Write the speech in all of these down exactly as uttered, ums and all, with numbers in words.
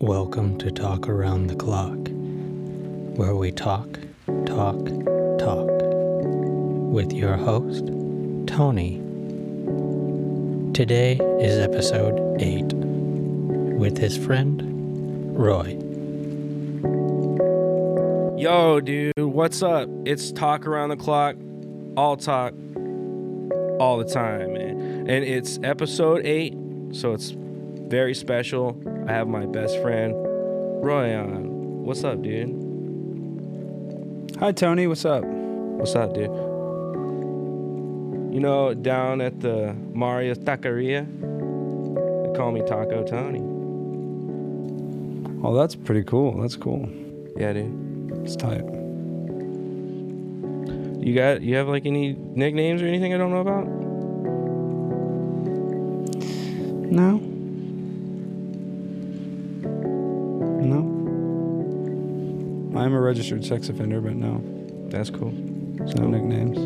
Welcome to Talk Around the Clock, where we talk, talk, talk, with your host, Tony. Today is episode eight, with his friend, Roy. Yo, dude, what's up? It's Talk Around the Clock, all talk, all the time, man. And it's episode eight, so it's very special. I have my best friend, Royan. What's up, dude? Hi, Tony. What's up? What's up, dude? You know, down at the Mario Taqueria, they call me Taco Tony. Oh, that's pretty cool. That's cool. Yeah, dude. It's tight. You got? You have, like, any nicknames or anything I don't know about? No. No. I'm a registered sex offender, but no. That's cool. There's no nicknames.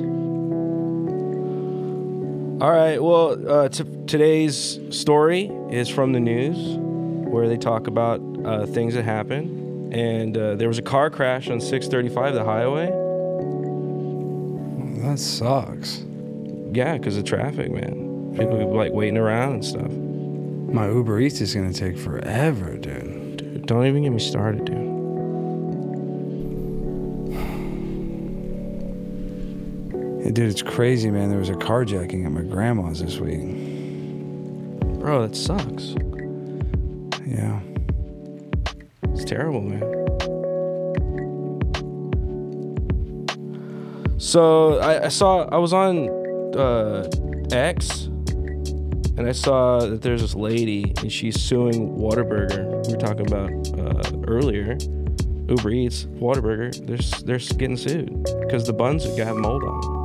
All right, well, uh, t- today's story is from the news, where they talk about uh, things that happened. And uh, there was a car crash on six thirty-five, the highway. Well, that sucks. Yeah, because of traffic, man. People were, like, waiting around and stuff. My Uber Eats is going to take forever, dude. Don't even get me started, dude. Hey, dude, it's crazy, man. There was a carjacking at my grandma's this week. Bro, that sucks. Yeah. It's terrible, man. So, I, I saw... I was on uh, X... And I saw that there's this lady, and she's suing Whataburger. We were talking about uh, earlier, Uber Eats, Whataburger. They're they're getting sued because the buns got mold on them.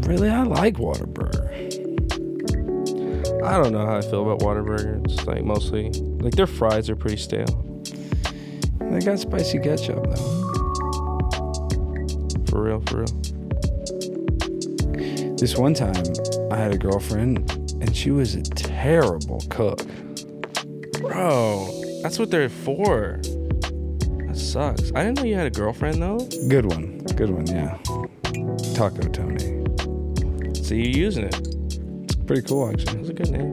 Really, I like Whataburger. I don't know how I feel about Whataburger. It's like mostly like their fries are pretty stale. They got spicy ketchup though. For real, for real. This one time, I had a girlfriend. And she was a terrible cook. Bro, that's what they're for. That sucks. I didn't know you had a girlfriend, though. Good one. Good one, yeah. Taco Tony. So you're using it. It's pretty cool, actually. That's a good name.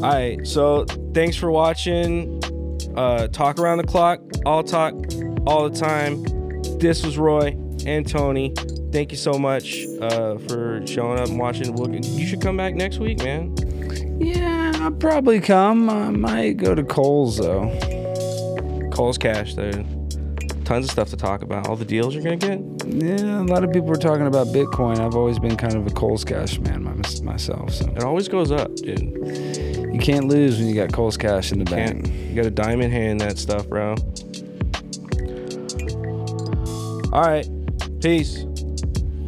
All right, so thanks for watching. Uh, Talk Around the Clock. All talk, all the time. This was Roy and Tony. Thank you so much uh, for showing up and watching. We'll, you should come back next week, man. Yeah, I'll probably come. I might go to Kohl's, though. Kohl's Cash, dude. Tons of stuff to talk about. All the deals you're going to get? Yeah, a lot of people were talking about Bitcoin. I've always been kind of a Kohl's Cash man myself. So. It always goes up, dude. You can't lose when you got Kohl's Cash in the bank. You got a diamond hand that stuff, bro. All right. Peace.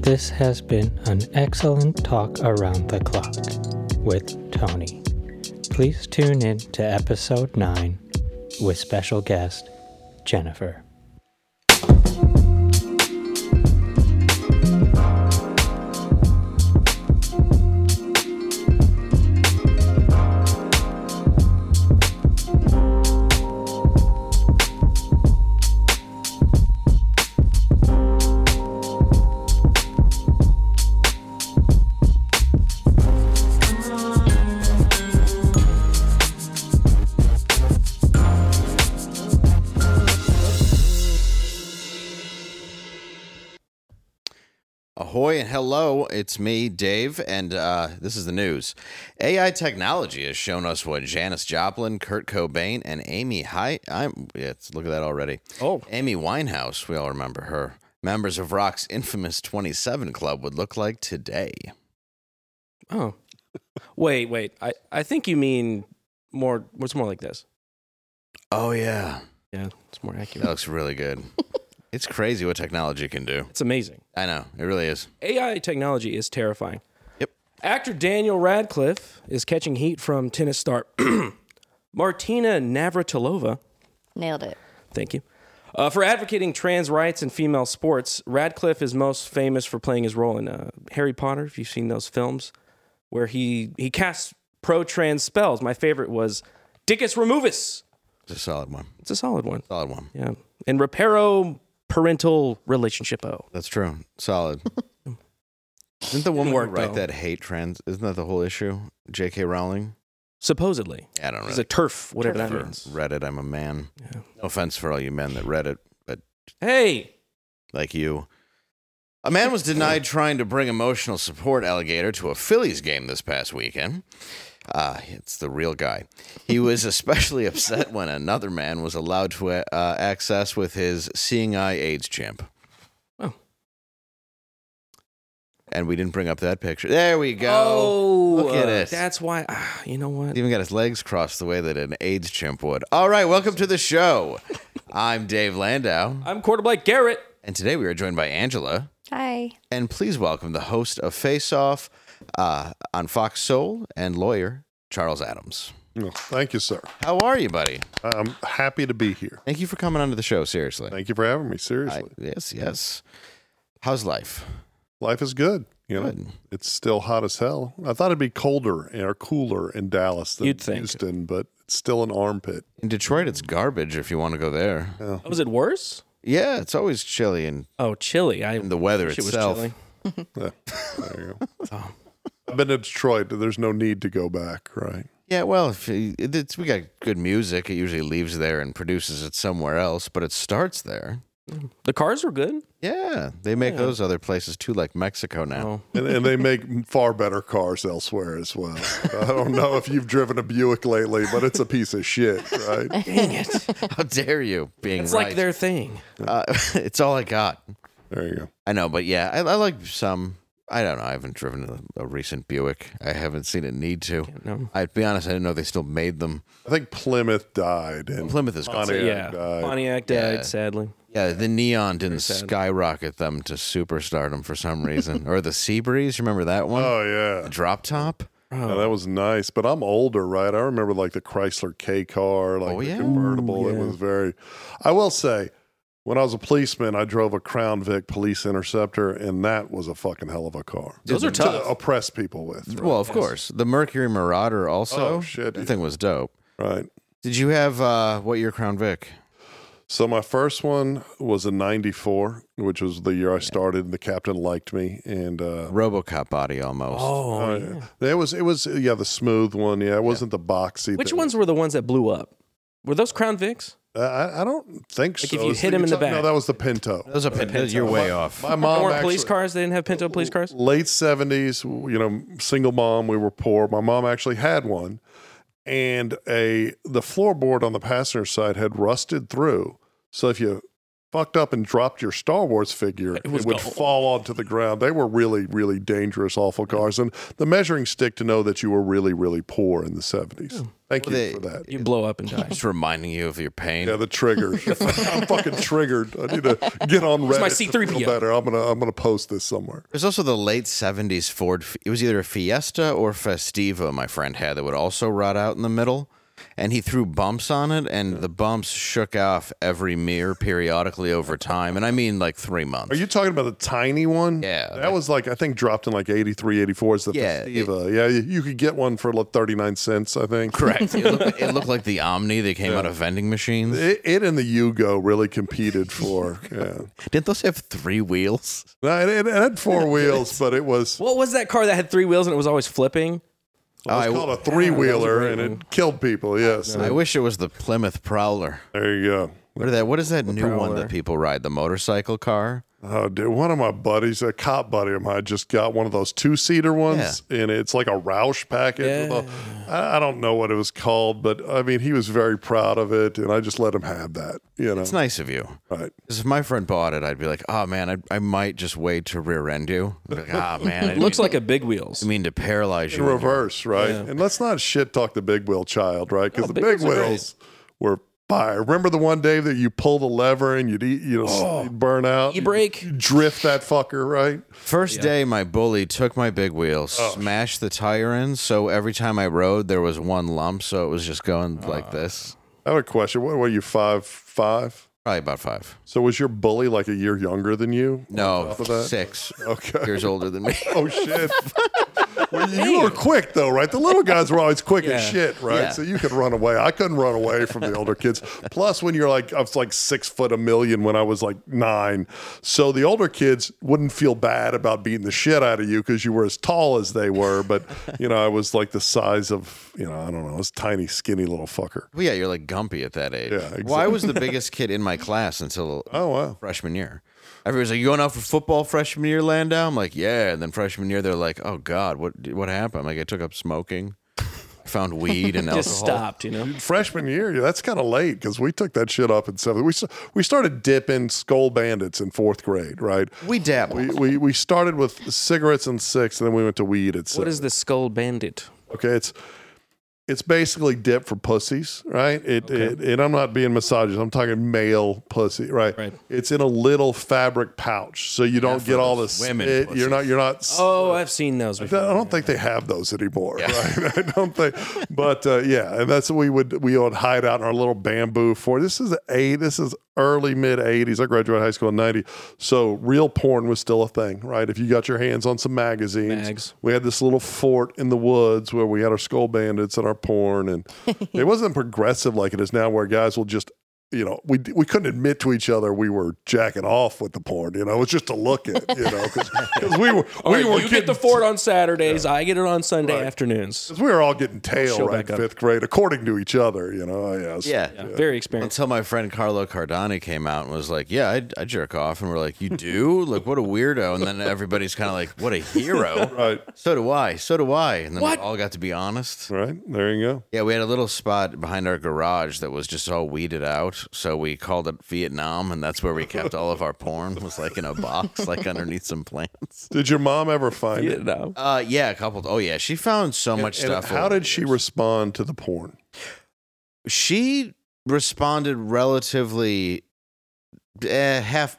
This has been an excellent Talk Around the Clock with Tony. Please tune in to episode nine with special guest Jennifer. Hello, it's me, Dave, and uh, this is the news. A I technology has shown us what Janis Joplin, Kurt Cobain, and Amy Hi- I'm yeah, look at that already. Oh, Amy Winehouse, we all remember her. Members of rock's infamous twenty-seven Club would look like today. Oh, wait, wait. I, I think you mean more. What's more like this? Oh yeah, yeah. It's more accurate. That looks really good. It's crazy what technology can do. It's amazing. I know. It really is. A I technology is terrifying. Yep. Actor Daniel Radcliffe is catching heat from tennis star Martina Navratilova. Nailed it. Thank you. Uh, for advocating trans rights in female sports, Radcliffe is most famous for playing his role in uh, Harry Potter, if you've seen those films, where he, he casts pro-trans spells. My favorite was Dicus Removus. It's a solid one. It's a solid one. Solid one. Yeah. And reparo parental relationship. Oh, that's true. Solid. Isn't the woman work, who write though. that hate trans? Isn't that the whole issue? J K. Rowling? Supposedly. I don't know. Really it's a turf, whatever turf that means. Reddit, I'm a man. Yeah. No offense for all you men that read it, but... Hey! Like you. A man was denied trying to bring emotional support alligator to a Phillies game this past weekend. Ah, uh, it's the real guy. He was especially upset when another man was allowed to uh, access with his seeing eye AIDS chimp. And we didn't bring up that picture. There we go. Oh, look at uh, it. That's why, uh, you know what? He even got his legs crossed the way that an AIDS chimp would. All right, welcome to the show. I'm Dave Landau. I'm Quarterblank Garrett. And today we are joined by Angela. Hi. And please welcome the host of Face Off uh, on Fox Soul and lawyer, Charles Adams. Well, thank you, sir. How are you, buddy? I'm happy to be here. Thank you for coming onto the show, seriously. Thank you for having me, seriously. I, yes, yes. How's life? Life is good. You know, good. It's still hot as hell. I thought it'd be colder or cooler in Dallas than Houston, but it's still an armpit. In Detroit, it's garbage if you want to go there. Yeah. Oh, is it worse? Yeah, it's always chilly. And oh, chilly. I and the weather itself. It was chilly. Yeah, there you go. Oh. I've been to Detroit. There's no need to go back, right? Yeah, well, if it's, we got good music. It usually leaves there and produces it somewhere else, but it starts there. The cars are good. Yeah, they make yeah. those other places too, like Mexico now. Oh. And, and they make far better cars elsewhere as well. I don't know if you've driven a Buick lately, but it's a piece of shit, right? Dang it. How dare you being it's right. It's like their thing. Uh, it's all I got. There you go. I know, but yeah, I, I like some. I don't know. I haven't driven a, a recent Buick. I haven't seen it need to. No. I'd be honest. I didn't know they still made them. I think Plymouth died. And Plymouth is gone. Pontiac yeah. died. Pontiac died, yeah. sadly. Yeah, the Neon didn't skyrocket them to superstardom for some reason. Or the Seabreeze, remember that one? Oh, yeah. The drop top? Oh. Yeah, that was nice, but I'm older, right? I remember like the Chrysler K car, like oh, the yeah? convertible. Ooh, yeah. It was very... I will say, when I was a policeman, I drove a Crown Vic Police Interceptor, and that was a fucking hell of a car. Those are tough. To oppress people with. Right? Well, of yes. course. The Mercury Marauder also. Oh, shit. That yeah. thing was dope. Right. Did you have, uh, what year Crown Vic? So my first one was a ninety-four, which was the year I started, and the captain liked me. And uh, RoboCop body almost. Oh, uh, yeah. There was, it was, yeah, the smooth one. Yeah, it yeah. wasn't the boxy. Which thing. Ones were the ones that blew up? Were those Crown Vics? Uh, I, I don't think like so. If you it's hit the, him in the back. No, that was the Pinto. That was a Pinto. You're way my, off. My mom actually, police cars? They didn't have Pinto police cars? Late seventies, you know, single mom, we were poor. My mom actually had one. And a the floorboard on the passenger side had rusted through. So if you fucked up and dropped your Star Wars figure, it, it would gold. fall onto the ground. They were really, really dangerous, awful cars. And the measuring stick to know that you were really, really poor in the seventies. Yeah. Thank well, you they, for that. You blow up and die. Just reminding you of your pain. Yeah, the triggers. I'm fucking triggered. I need to get on Reddit. It's my C three P O. Better. I'm gonna, I'm gonna post this somewhere. There's also the late seventies Ford. It was either a Fiesta or Festiva my friend had that would also rot out in the middle. And he threw bumps on it, and yeah. the bumps shook off every mirror periodically over time. And I mean, like three months. Are you talking about the tiny one? Yeah. That, that was like, I think, dropped in like eighty-three, eighty-four is the yeah, Festiva. It, yeah, you could get one for like thirty-nine cents, I think. Correct. It looked, it looked like the Omni that came yeah. out of vending machines. It, it and the Yugo really competed for. Yeah. Didn't those have three wheels? No, it, it had four wheels, but it was. What was that car that had three wheels and it was always flipping? Well, it was I, called a three-wheeler, and it killed people, yes. I wish it was the Plymouth Prowler. There you go. What, are that, what is that the new Prowler. One that people ride, the motorcycle car? Oh, dude, one of my buddies, a cop buddy of mine, just got one of those two-seater ones, yeah. and it's like a Roush package. Yeah. With a, I, I don't know what it was called, but, I mean, he was very proud of it, and I just let him have that. You know, it's nice of you. Right. Because if my friend bought it, I'd be like, oh, man, I, I might just wait to rear-end you. I'd be like, ah, oh, man. It looks like to, a Big Wheels. I mean to paralyze you. In reverse, right? Yeah. And let's not shit-talk the Big Wheel child, right? Because no, the Big, big Wheels were... Fire. Remember the one, Dave, that you pull the lever and you'd, eat, you'd oh, burn out? You brake. Drift that fucker, right? First yeah. day, my bully took my Big Wheel, oh. smashed the tire in, so every time I rode, there was one lump, so it was just going uh, like this. I have a question. What were you, five, five? Probably about five. So was your bully like a year younger than you? No, six okay. years older than me. Oh, shit. Well, you were quick, though, right? The little guys were always quick yeah. as shit, right? Yeah. So you could run away. I couldn't run away from the older kids. Plus, when you're like, I was like six foot a million when I was like nine. So the older kids wouldn't feel bad about beating the shit out of you because you were as tall as they were. But, you know, I was like the size of, you know, I don't know, this tiny, skinny little fucker. Well, yeah, you're like Gumpy at that age. Yeah, exactly. Well, I was the biggest kid in my class until oh, wow. freshman year. Everybody's like, you going out for football freshman year, Landau? I'm like, yeah. And then freshman year, they're like, oh, God, what what happened? I'm like, I took up smoking. I found weed and alcohol. Just stopped, you know? Freshman year, that's kind of late because we took that shit up in seventh. We we started dipping Skull Bandits in fourth grade, right? We dabbled. We, we, we started with cigarettes in sixth, and then we went to weed at seventh. What is the Skull Bandit? Okay, it's... It's basically dip for pussies, right? It, okay. it and I'm not being misogynist. I'm talking male pussy, right? Right. It's in a little fabric pouch, so you don't yeah, get all this. Women, it, you're not, you're not. Oh, uh, I've seen those before. I don't think they have those anymore, yeah. right? I don't think. But uh, yeah, and that's what we would we would hide out in our little bamboo for. This is a this is early mid eighties. I graduated high school in ninety, so real porn was still a thing, right? If you got your hands on some magazines, Mags. We had this little fort in the woods where we had our Skull Bandits and our porn, and it wasn't progressive like it is now where guys will just, you know, we we couldn't admit to each other we were jacking off with the porn, you know, it's just to look at, you know, because we were all we right, were you getting, get the fort on Saturdays, yeah. I get it on Sunday right. afternoons, because we were all getting tail Show right in fifth grade according to each other, you know. Yes. yeah, yeah. yeah very experienced until my friend Carlo Cardani came out and was like, yeah, I, I jerk off, and we're like, you do? Look, what a weirdo. And then everybody's kind of like, what a hero. Right. So do I, so do I. And then what? We all got to be honest. Right, there you go. Yeah, we had a little spot behind our garage that was just all weeded out. So we called it Vietnam, and that's where we kept all of our porn. It was like in a box, like underneath some plants. Did your mom ever find Vietnam? It? Uh, yeah, a couple. Oh, yeah. She found so and, much and stuff. How did she years. respond to the porn? She responded relatively uh, half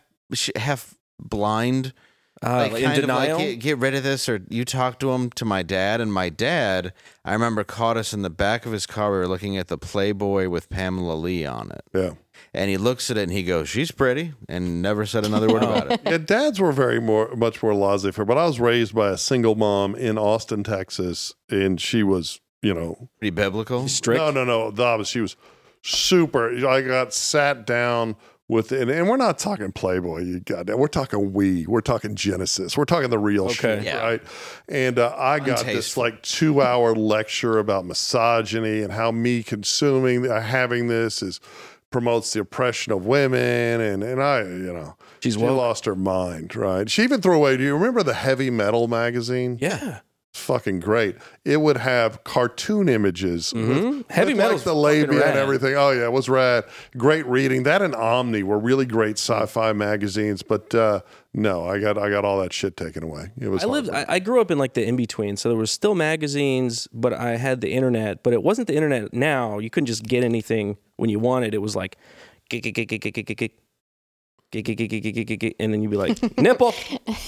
half blind. Uh, like in denial? Like, get, get rid of this, or you talk to him, to my dad. And my dad, I remember, caught us in the back of his car. We were looking at the Playboy with Pamela Lee on it. Yeah. And he looks at it and he goes, she's pretty, and never said another word about it. Yeah, dads were very more, much more laissez-faire, but I was raised by a single mom in Austin, Texas, and she was, you know. Pretty biblical? Strict? No, no, no. The, she was super. I got sat down. With and, and we're not talking Playboy, you goddamn. We're talking Wii. We're talking Genesis. We're talking the real okay. shit, yeah. right? And uh, I got Untasteful. this like two-hour lecture about misogyny and how me consuming, uh, having this is promotes the oppression of women. And and I, you know, She's she woke. lost her mind, right? She even threw away. Do you remember the Heavy Metal magazine? Yeah. Fucking great. It would have cartoon images. Mm-hmm. With, Heavy Metal. Like the labia and everything. Oh, yeah. It was rad. Great reading. That and Omni were really great sci-fi magazines. But uh, no, I got I got all that shit taken away. It was I, lived, I, I grew up in like the in-between. So there was still magazines, but I had the internet. But it wasn't the internet now. You couldn't just get anything when you wanted. It was like, kick, kick, kick, kick, kick, kick, kick. Get, get, get, get, get, get, get, and then you'd be like, nipple.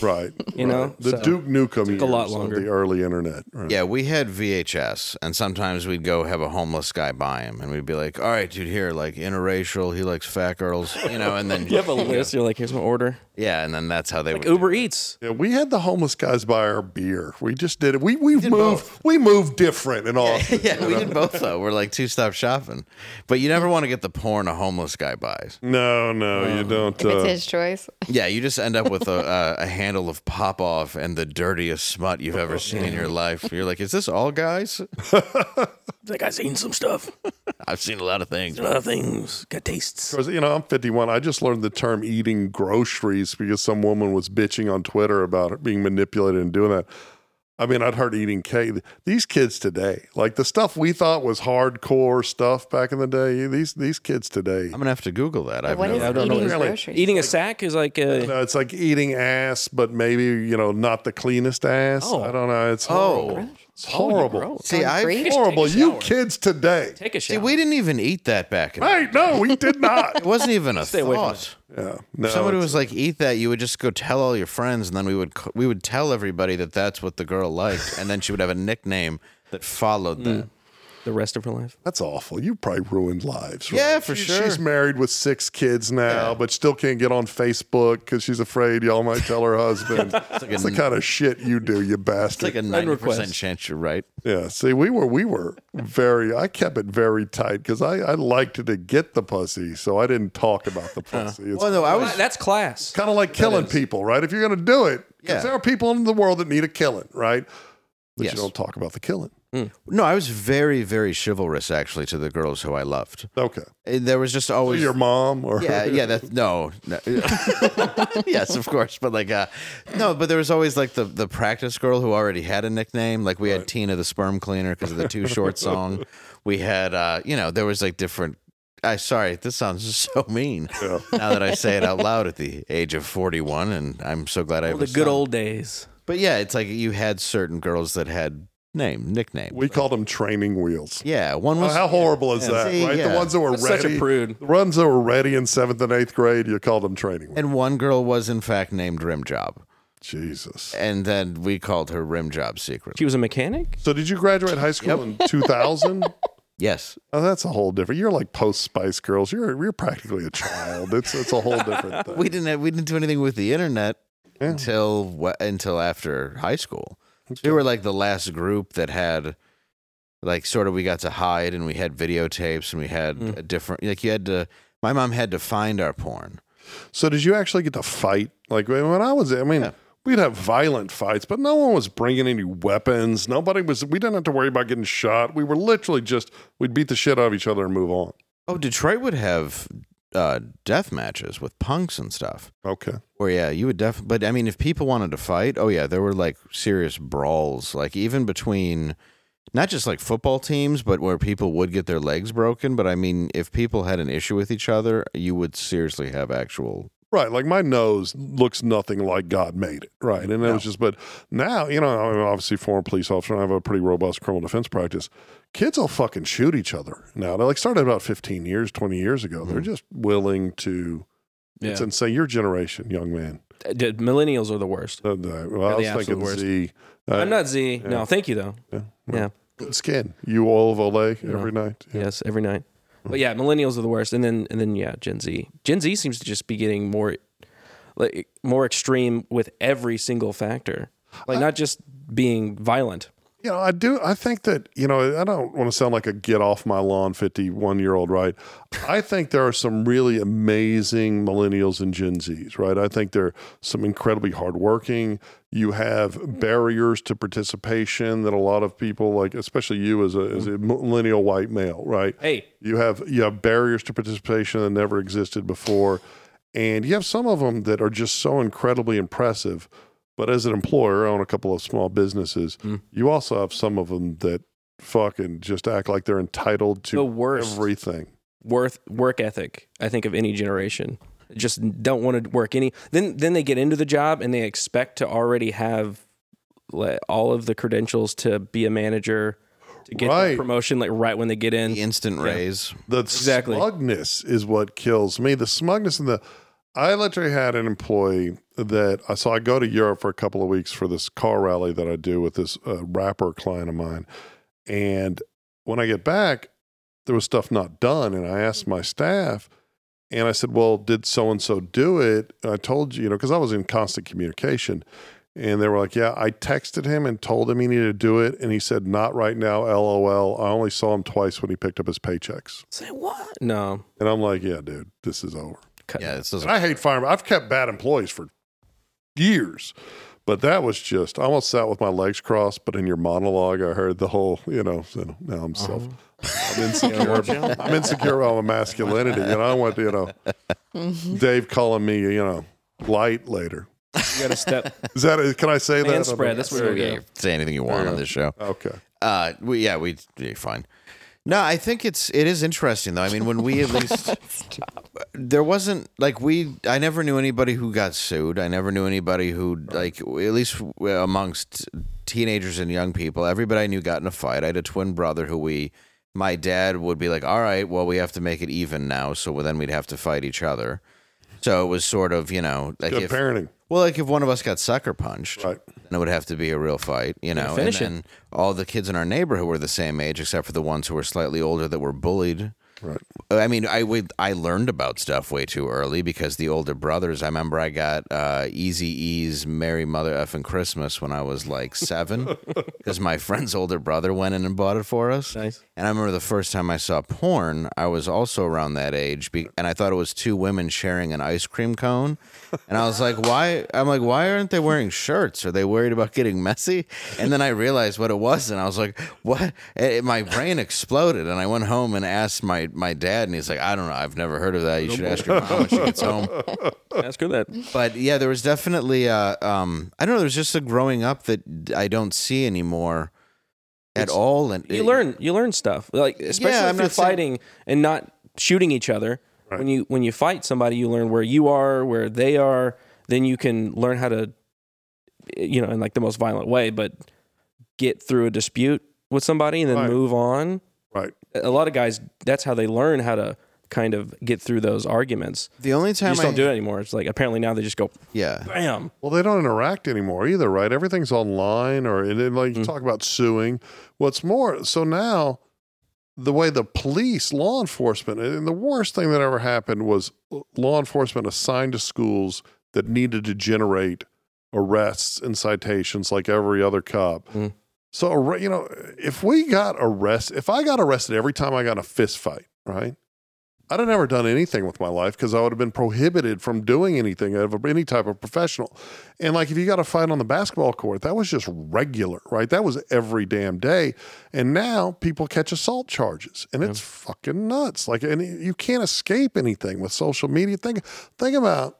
Right. You know? Right. The so Duke Nukem took a lot longer. The early internet. Right. Yeah, we had V H S, and sometimes we'd go have a homeless guy buy him, and we'd be like, all right, dude, here, like, interracial, he likes fat girls, you know, and then... you have a list, you're like, here's my order. Yeah, and then that's how they like would... Uber Eats. Yeah, we had the homeless guys buy our beer. We just did it. We we, we moved we moved different in Austin. Yeah, yeah we know? did both, though. We're like two-stop shopping. But you never want to get the porn a homeless guy buys. No, no, um, you don't... Uh, it's his choice. Yeah, you just end up with a, uh, a handle of pop off and the dirtiest smut you've ever seen in your life. You're like, is this all guys? Like, I've seen some stuff. I've seen a lot of things. A lot of things. Got tastes. You know, I'm fifty-one. I just learned the term eating groceries because some woman was bitching on Twitter about it being manipulated and doing that. I mean, I'd heard eating cake. These kids today, like the stuff we thought was hardcore stuff back in the day, these these kids today. I'm going to have to Google that. I've what is I don't eating know. Groceries? Eating a sack is like a... No, it's like eating ass, but maybe, you know, not the cleanest ass. Oh. I don't know. It's horrible. Oh. It's horrible. See, I horrible. You kids today. Take a shower. See, we didn't even eat that back in the day. Right, no, we did not. It wasn't even a Stay thought. Yeah, no, if somebody was like, eat that, you would just go tell all your friends, and then we would we would tell everybody that that's what the girl liked, and then she would have a nickname that followed that. Mm. the rest of her life. That's awful. You probably ruined lives. Right? Yeah, for she, sure. She's married with six kids now, yeah. but still can't get on Facebook because she's afraid y'all might tell her husband. It's like That's the n- kind of shit you do, you bastard. It's like a ninety percent chance you're right. Yeah. See, we were we were very, I kept it very tight because I, I liked to get the pussy, so I didn't talk about the pussy. It's well, no, I was, that's class. Kind of like killing people, right? If you're going to do it, because yeah. there are people in the world that need a killing, right? But yes. you don't talk about the killing. Mm. No, I was very, very chivalrous, actually, to the girls who I loved. Okay. There was just always... So your mom? Or Yeah, yeah. That, no. no. Yes, of course. But like, uh, no, but there was always like the, the practice girl who already had a nickname. Like we right. had Tina the sperm cleaner because of the Too Short song. We had, uh, you know, there was like different... I sorry, this sounds so mean. Yeah. Now that I say it out loud at the age of forty-one, and I'm so glad I have a The good son. Old days. But yeah, it's like you had certain girls that had... Name, nickname. We called them training wheels. Yeah, one was. Oh, how horrible is yeah. that? See, right, yeah. the ones that were That's ready. Such a prude. The ones that were ready in seventh and eighth grade, you called them training wheels. And one girl was in fact named Rim Job. Jesus. And then we called her Rim Job secretly. She was a mechanic. So did you graduate high school yep. in two thousand? Yes. Oh, that's a whole different. You're like post Spice Girls. You're you're practically a child. It's it's a whole different thing. We didn't have, we didn't do anything with the internet yeah. until until after high school. Okay. We were like the last group that had, like, sort of we got to hide, and we had videotapes, and we had mm. a different, like, you had to, my mom had to find our porn. So did you actually get to fight? Like, when I was, I mean, yeah. we'd have violent fights, but no one was bringing any weapons. Nobody was, we didn't have to worry about getting shot. We were literally just, we'd beat the shit out of each other and move on. Oh, Detroit would have... Uh, death matches with punks and stuff. Okay. Or yeah, you would definitely. But I mean, if people wanted to fight, oh yeah, there were like serious brawls, like even between, not just like football teams, but where people would get their legs broken. But I mean, if people had an issue with each other, you would seriously have actual. Right, like my nose looks nothing like God made it. Right, and it no. was just. But now, you know, I'm obviously a former police officer, and I have a pretty robust criminal defense practice. Kids will fucking shoot each other now. They like started about fifteen years, twenty years ago. Mm-hmm. They're just willing to. Yeah. It's insane. Your generation, young man. Did, millennials are the worst. Uh, the, well, I was thinking worst. Z. Uh, I'm not Z. Yeah. No, thank you though. Yeah. yeah. Good skin. You all of Olay no. every night. Yeah. Yes, every night. But yeah, millennials are the worst, and then and then yeah, Gen Z. Gen Z seems to just be getting more, like more extreme with every single factor, like not just being violent. You know, I do. I think that, you know, I don't want to sound like a get off my lawn fifty-one year old, right? I think there are some really amazing millennials and Gen Zs, right? I think they're some incredibly hardworking. You have barriers to participation that a lot of people, like especially you as a as a millennial white male, right? Hey, you have you have barriers to participation that never existed before, and you have some of them that are just so incredibly impressive. But as an employer, I own a couple of small businesses. Mm. You also have some of them that fucking just act like they're entitled to the worst everything. Worth work ethic, I think, of any generation. Just don't want to work any. Then then they get into the job and they expect to already have all of the credentials to be a manager, to get right. the promotion like right when they get in. The instant yeah. raise. The exactly. smugness is what kills me. The smugness and the... I literally had an employee that I so I go to Europe for a couple of weeks for this car rally that I do with this uh, rapper client of mine. And when I get back, there was stuff not done. And I asked my staff and I said, well, did so-and-so do it? And I told you, you know, because I was in constant communication. And they were like, yeah, I texted him and told him he needed to do it. And he said, not right now, L O L. I only saw him twice when he picked up his paychecks. Say what? No. And I'm like, yeah, dude, this is over. Yeah, this doesn't. I hate firemen. I've kept bad employees for years, but that was just. I almost sat with my legs crossed. But in your monologue, I heard the whole. You know, so now I'm self. Uh-huh. I'm insecure. I'm insecure about my masculinity, and I want to. You know, mm-hmm. Dave calling me. You know, light later. You got to step. Is that? A, can I say Man that? Spread. That's where we go. Say anything you want yeah. on this show. Okay. Uh, we yeah we yeah, fine. No, I think it's it is interesting though. I mean, when we at least there wasn't like we. I never knew anybody who got sued. I never knew anybody who like at least amongst teenagers and young people. Everybody I knew got in a fight. I had a twin brother who we. My dad would be like, "All right, well, we have to make it even now." So then we'd have to fight each other. So it was sort of, you know, like good if, parenting. Well, like if one of us got sucker punched, right, then it would have to be a real fight, you know. And then it. all the kids in our neighborhood were the same age, except for the ones who were slightly older that were bullied. Right. I mean, I would, I learned about stuff way too early because the older brothers, I remember I got uh, Easy E's Merry Mother Effing Christmas when I was like seven because my friend's older brother went in and bought it for us. Nice. And I remember the first time I saw porn, I was also around that age be- and I thought it was two women sharing an ice cream cone. And I was like, why? I'm like, why aren't they wearing shirts? Are they worried about getting messy? And then I realized what it was and I was like, what? It, it, my brain exploded and I went home and asked my my dad, and he's like, I don't know, I've never heard of that. You no should more. ask your mom when she gets home. Ask her that. But yeah, there was definitely, uh, um, I don't know, there's just a growing up that I don't see anymore at it's, all. And you it, learn, you learn stuff, like especially yeah, if I'm you're fighting saying... and not shooting each other. Right. When you when you fight somebody, you learn where you are, where they are. Then you can learn how to, you know, in like the most violent way, but get through a dispute with somebody and then right. move on. Right. A lot of guys, that's how they learn how to kind of get through those arguments. The only time I... just don't I, do it anymore. It's like, apparently now they just go, yeah, bam. Well, they don't interact anymore either, right? Everything's online, or and then, like, you mm. talk about suing. What's more, so now, the way the police, law enforcement, and the worst thing that ever happened was law enforcement assigned to schools that needed to generate arrests and citations like every other cop. Mm. So, you know, if we got arrested, if I got arrested every time I got in a fist fight, right, I'd have never done anything with my life because I would have been prohibited from doing anything of any type of professional. And like if you got a fight on the basketball court, that was just regular, right? That was every damn day. And now people catch assault charges and it's yeah. fucking nuts. Like, and you can't escape anything with social media. Think, think about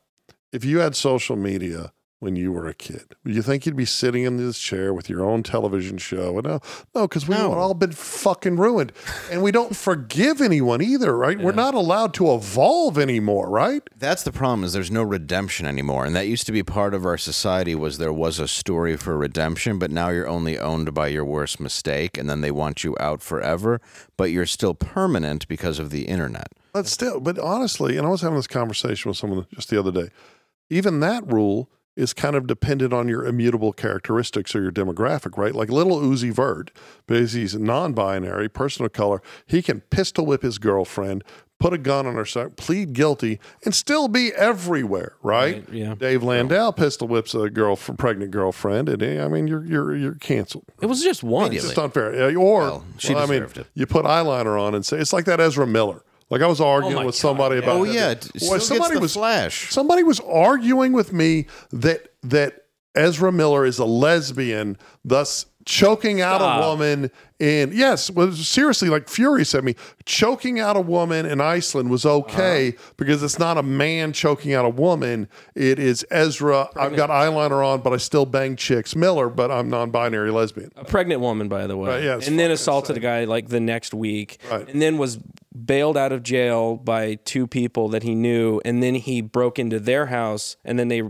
if you had social media when you were a kid. You think you'd be sitting in this chair with your own television show? And, uh, no, because we've no. all been fucking ruined. And we don't forgive anyone either, right? Yeah. We're not allowed to evolve anymore, right? That's the problem, is there's no redemption anymore. And that used to be part of our society, was there was a story for redemption, but now you're only owned by your worst mistake, and then they want you out forever, but you're still permanent because of the internet. But still, but honestly, and I was having this conversation with someone just the other day, even that rule is kind of dependent on your immutable characteristics or your demographic, right? Like little Uzi Vert, because he's non-binary, person of color, he can pistol whip his girlfriend, put a gun on her side, plead guilty, and still be everywhere, right? right yeah. Dave Landau yeah. pistol whips a girl, pregnant girlfriend, and I mean, you're you're you're canceled. It was just one. It's just unfair. Or well, she well, I mean, it. you put eyeliner on and say, it's like that Ezra Miller. Like I was arguing oh with somebody God. about. Oh yeah, it still gets somebody the was flash. Somebody was arguing with me that that Ezra Miller is a lesbian, thus choking Stop. out a woman. And yes, was seriously like furious at me. Choking out a woman in Iceland was okay uh-huh. because it's not a man choking out a woman. It is Ezra. Pregnant. I've got eyeliner on, but I still bang chicks. Miller, but I'm non-binary lesbian. A pregnant woman, by the way. Right, yeah, and then assaulted insane. a guy like the next week, right. and then was bailed out of jail by two people that he knew, and then he broke into their house, and then they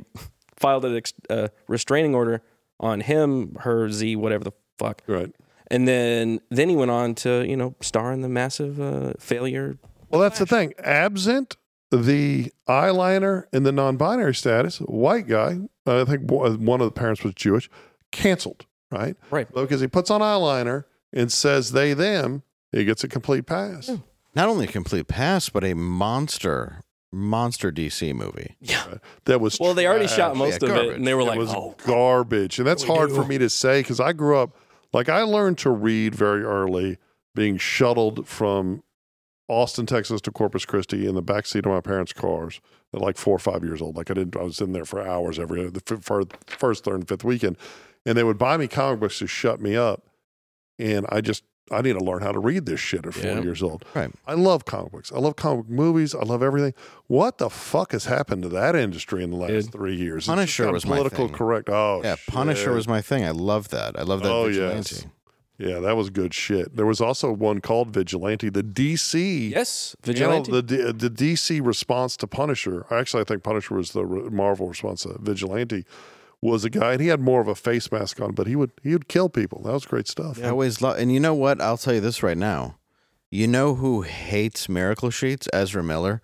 filed a uh, restraining order on him, her, Z, whatever the fuck. Right. And then, then he went on to, you know, star in the massive uh, failure. Well, that's the thing. Absent the eyeliner and the non-binary status, white guy, I think one of the parents was Jewish, canceled, right? Right. Because he puts on eyeliner and says they, them, he gets a complete pass. Yeah. Not only a complete pass, but a monster Monster D C movie. Yeah. That was Well, trash. they already shot most yeah, of garbage. it, and they were it like, was oh. garbage. And that's hard do? for me to say, because I grew up, like, I learned to read very early, being shuttled from Austin, Texas to Corpus Christi in the backseat of my parents' cars at like four or five years old. Like, I didn't, I was in there for hours every, the f- for first, third, and fifth weekend. And they would buy me comic books to shut me up. And I just, I need to learn how to read this shit at four yeah. years old. Right. I love comic books. I love comic movies. I love everything. What the fuck has happened to that industry in the last it, three years? Punisher it's was political my thing. correct. Oh, yeah. Shit. Punisher was my thing. I love that. I love that. Oh, vigilante. Yes. Yeah, that was good shit. There was also one called Vigilante. The D C. Yes, Vigilante. You know, the, the D C response to Punisher. Actually, I think Punisher was the Marvel response to Vigilante. Was a guy, and he had more of a face mask on, but he would he would kill people. That was great stuff. Yeah, I always love, and you know what? I'll tell you this right now. You know who hates miracle sheets? Ezra Miller.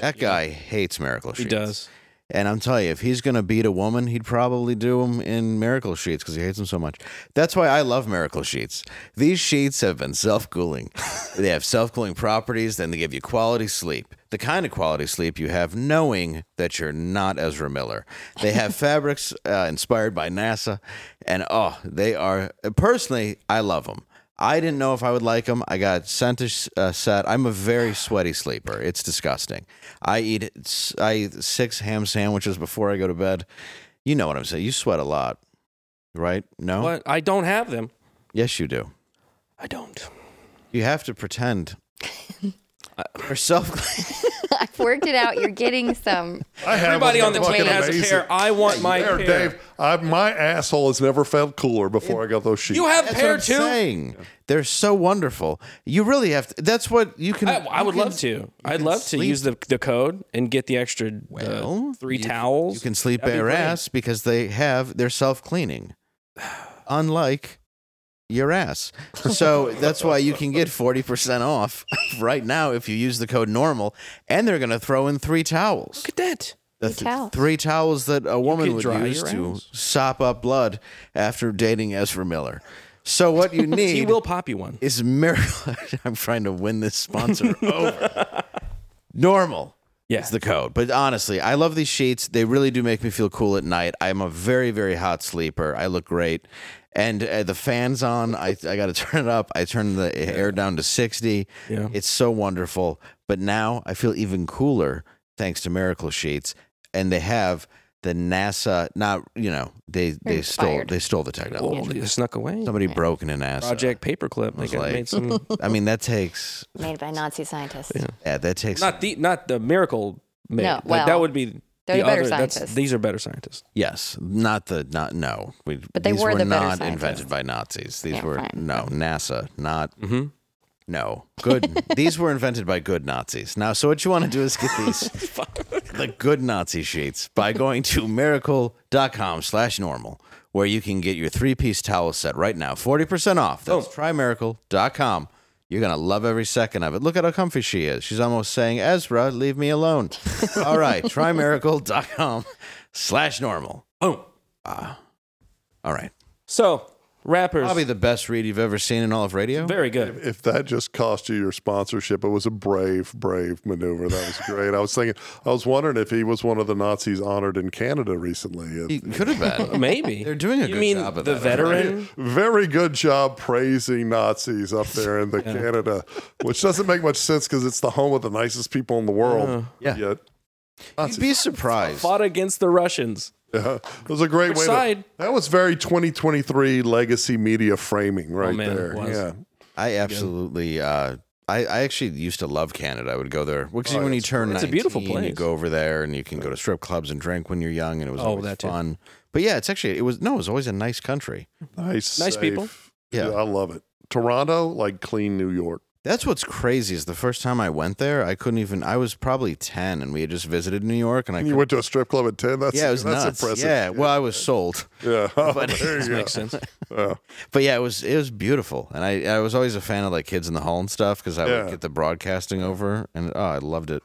That guy yeah. hates miracle sheets. He does. And I'm telling you, if he's going to beat a woman, he'd probably do them in miracle sheets because he hates them so much. That's why I love miracle sheets. These sheets have been self-cooling. They have self-cooling properties, then they give you quality sleep. The kind of quality sleep you have knowing that you're not Ezra Miller. They have fabrics uh, inspired by NASA. And, oh, they are, personally, I love them. I didn't know if I would like them. I got sent a uh, set. I'm a very sweaty sleeper. It's disgusting. I eat I eat six ham sandwiches before I go to bed. You know what I'm saying. You sweat a lot, right? No? But I don't have them. Yes, you do. I don't. You have to pretend. Or self. I've worked it out. You're getting some. I Everybody on the plane has amazing. a pair. I want my there, pair. Dave, I, my asshole has never felt cooler before it, I got those sheets. You have that's pair what I'm too. Saying. They're so wonderful. You really have. To, that's what you can. I, I you would can, love to. I'd love sleep. to use the the code and get the extra well, uh, three you, towels. You can sleep That'd bare be ass because they have they're self cleaning, unlike your ass. So that's why you can get forty percent off right now if you use the code normal, and they're going to throw in three towels. Look at that. The th- towels. Three towels that a woman would use to ass. sop up blood after dating Ezra Miller. So what you need he will pop you one. Is miracle. I'm trying to win this sponsor over. Normal. Yeah. It's the code. But honestly, I love these sheets. They really do make me feel cool at night. I'm a very, very hot sleeper. I look great. And uh, the fan's on. I, I got to turn it up. I turned the yeah. air down to sixty. Yeah. It's so wonderful. But now I feel even cooler thanks to miracle sheets. And they have the NASA, not, you know, they, they stole they stole the technology. Whoa, they snuck away. Somebody yeah. broke into NASA. Project Paperclip. They like, made some... I mean, that takes... Made by Nazi scientists. Yeah, yeah that takes... Not the not the miracle made. No, well, that would be... They're the better other, scientists. These are better scientists. Yes. Not the, not, no. We, but they these were, were the not invented by Nazis. These yeah, were, fine. no, NASA, not, mm-hmm. no, good. These were invented by good Nazis. Now, so what you want to do is get these, the good Nazi sheets by going to miracle.com slash normal, where you can get your three-piece towel set right now. forty percent off. That's oh. try miracle dot com. You're going to love every second of it. Look at how comfy she is. She's almost saying, Ezra, leave me alone. All right. Try miracle dot com slash normal. Oh. Uh, all right. So, rappers. Probably the best read you've ever seen in all of radio. Very good. If, if that just cost you your sponsorship, it was a brave, brave maneuver. That was great. I was thinking, I was wondering if he was one of the Nazis honored in Canada recently. If, he could have been. Maybe. They're doing a you good mean job of the that. Veteran? Very, very good job praising Nazis up there in the yeah. Canada, which doesn't make much sense because it's the home of the nicest people in the world. Uh, yeah. Yet. You'd be surprised. Fought against the Russians. Yeah, it was a great Which way. Side? To, that was very twenty twenty-three legacy media framing right oh, man, there. It was. Yeah, I absolutely. Uh, I I actually used to love Canada. I would go there because oh, when you turn nineteen, it's a beautiful place. You go over there and you can go to strip clubs and drink when you're young, and it was oh, always that fun. Too. But yeah, it's actually it was no, it was always a nice country. Nice, nice safe. people. Yeah. yeah, I love it. Toronto, like clean New York. That's what's crazy is the first time I went there, I couldn't even, I was probably ten and we had just visited New York. And I You went to a strip club at ten? That's, yeah, it was that's nuts. impressive. Yeah, yeah, well, I was sold. Yeah, oh, but there you go. Makes sense. Yeah. But yeah, it was it was beautiful. And I, I was always a fan of like Kids in the Hall and stuff because I yeah. would get the broadcasting over and oh, I loved it.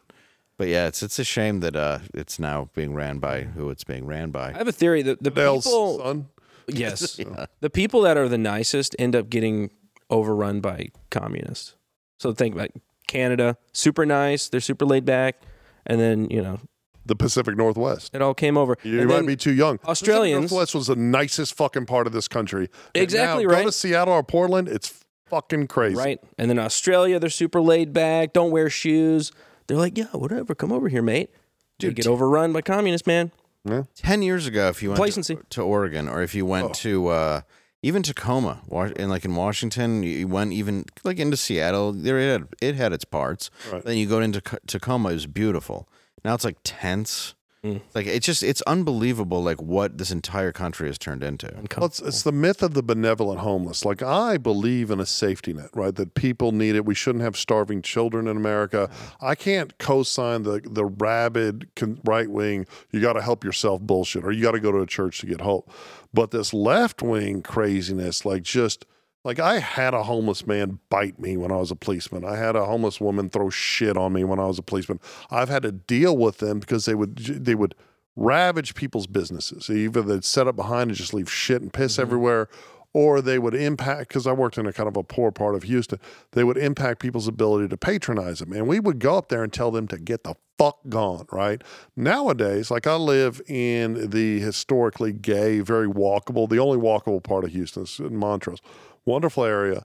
But yeah, it's it's a shame that uh, it's now being ran by who it's being ran by. I have a theory that the Dale's people. Son. Yes. yeah. The people that are the nicest end up getting overrun by communists. So think about Canada, super nice, they're super laid back, and then, you know. The Pacific Northwest. It all came over. You and might be too young. Australians. The Pacific Northwest was the nicest fucking part of this country. Exactly now, right. Go to Seattle or Portland, it's fucking crazy. Right. And then Australia, they're super laid back, don't wear shoes. They're like, yeah, whatever, come over here, mate. Dude, you get overrun by communists, man. Yeah. Ten years ago, if you went to, to Oregon, or if you went oh. to... Uh, Even Tacoma, and like in Washington, you went even like into Seattle. There it had, it had its parts. Right. Then you go into Tacoma, it was beautiful. Now it's like tents. Mm. Like it's just it's unbelievable. Like what this entire country has turned into. Well, it's, it's the myth of the benevolent homeless. Like I believe in a safety net, right? That people need it. We shouldn't have starving children in America. I can't co-sign the the rabid right wing. You got to help yourself bullshit, or you got to go to a church to get hope. But this left-wing craziness, like just Like, I had a homeless man bite me when I was a policeman. I had a homeless woman throw shit on me when I was a policeman. I've had to deal with them because they would they would ravage people's businesses. Either they'd set up behind and just leave shit and piss mm-hmm. everywhere, or they would impact, because I worked in a kind of a poor part of Houston, they would impact people's ability to patronize them. And we would go up there and tell them to get the fuck gone, right? Nowadays, like, I live in the historically gay, very walkable, the only walkable part of Houston is in Montrose. Wonderful area.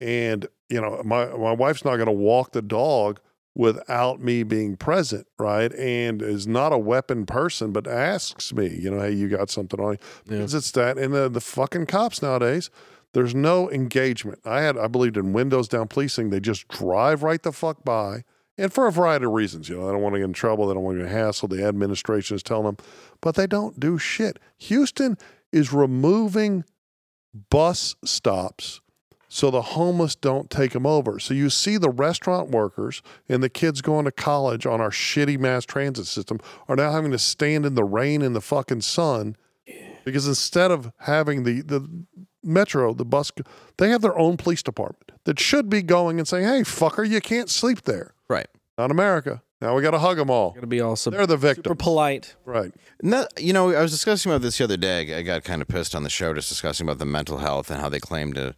And, you know, my, my wife's not going to walk the dog without me being present, right? And is not a weapon person, but asks me, you know, hey, you got something on you? Because yeah. it's that. And the, the fucking cops nowadays, there's no engagement. I had, I believed in windows down policing. They just drive right the fuck by. And for a variety of reasons, you know, they don't want to get in trouble. They don't want to get hassled. The administration is telling them, but they don't do shit. Houston is removing bus stops so the homeless don't take them over. So you see the restaurant workers and the kids going to college on our shitty mass transit system are now having to stand in the rain and the fucking sun because instead of having the, the metro, the bus, they have their own police department that should be going and saying, hey, fucker, you can't sleep there. Right. Not America. Now we got to hug them all. Got to be all sub- They're the victims. Super polite. Right. No, you know, I was discussing about this the other day. I got kind of pissed on the show just discussing about the mental health and how they claim to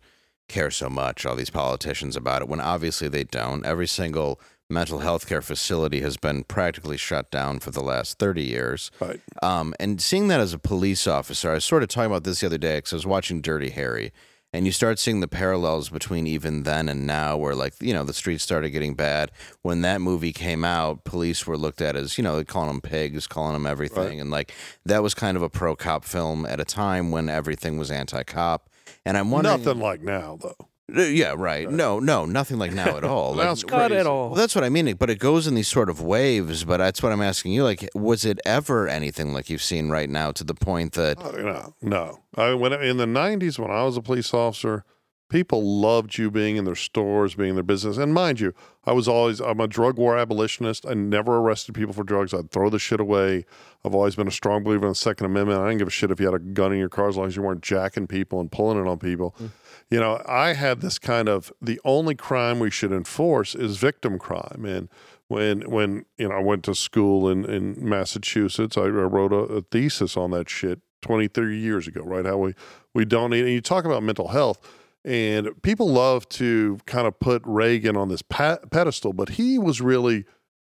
care so much, all these politicians, about it, when obviously they don't. Every single mental health care facility has been practically shut down for the last thirty years. Right. Um, and seeing that as a police officer, I was sort of talking about this the other day because I was watching Dirty Harry. And you start seeing the parallels between even then and now where, like, you know, the streets started getting bad. When that movie came out, police were looked at as, you know, calling them pigs, calling them everything. Right. And, like, that was kind of a pro-cop film at a time when everything was anti-cop. And I'm wondering... Nothing like now, though. Yeah, right. right. No, no, nothing like now at all. Like, that's not at all. Well, that's what I mean. But it goes in these sort of waves. But that's what I'm asking you. Like, was it ever anything like you've seen right now to the point that uh, no, no. I when in the nineties when I was a police officer, people loved you being in their stores, being in their business. And mind you, I was always I'm a drug war abolitionist. I never arrested people for drugs. I'd throw the shit away. I've always been a strong believer in the Second Amendment. I didn't give a shit if you had a gun in your car as long as you weren't jacking people and pulling it on people. Mm. You know, I had this kind of, the only crime we should enforce is victim crime. And when, when you know, I went to school in, in Massachusetts, I wrote a, a thesis on that shit twenty, thirty years ago, right? How we, we don't need, and you talk about mental health, and people love to kind of put Reagan on this pat, pedestal, but he was really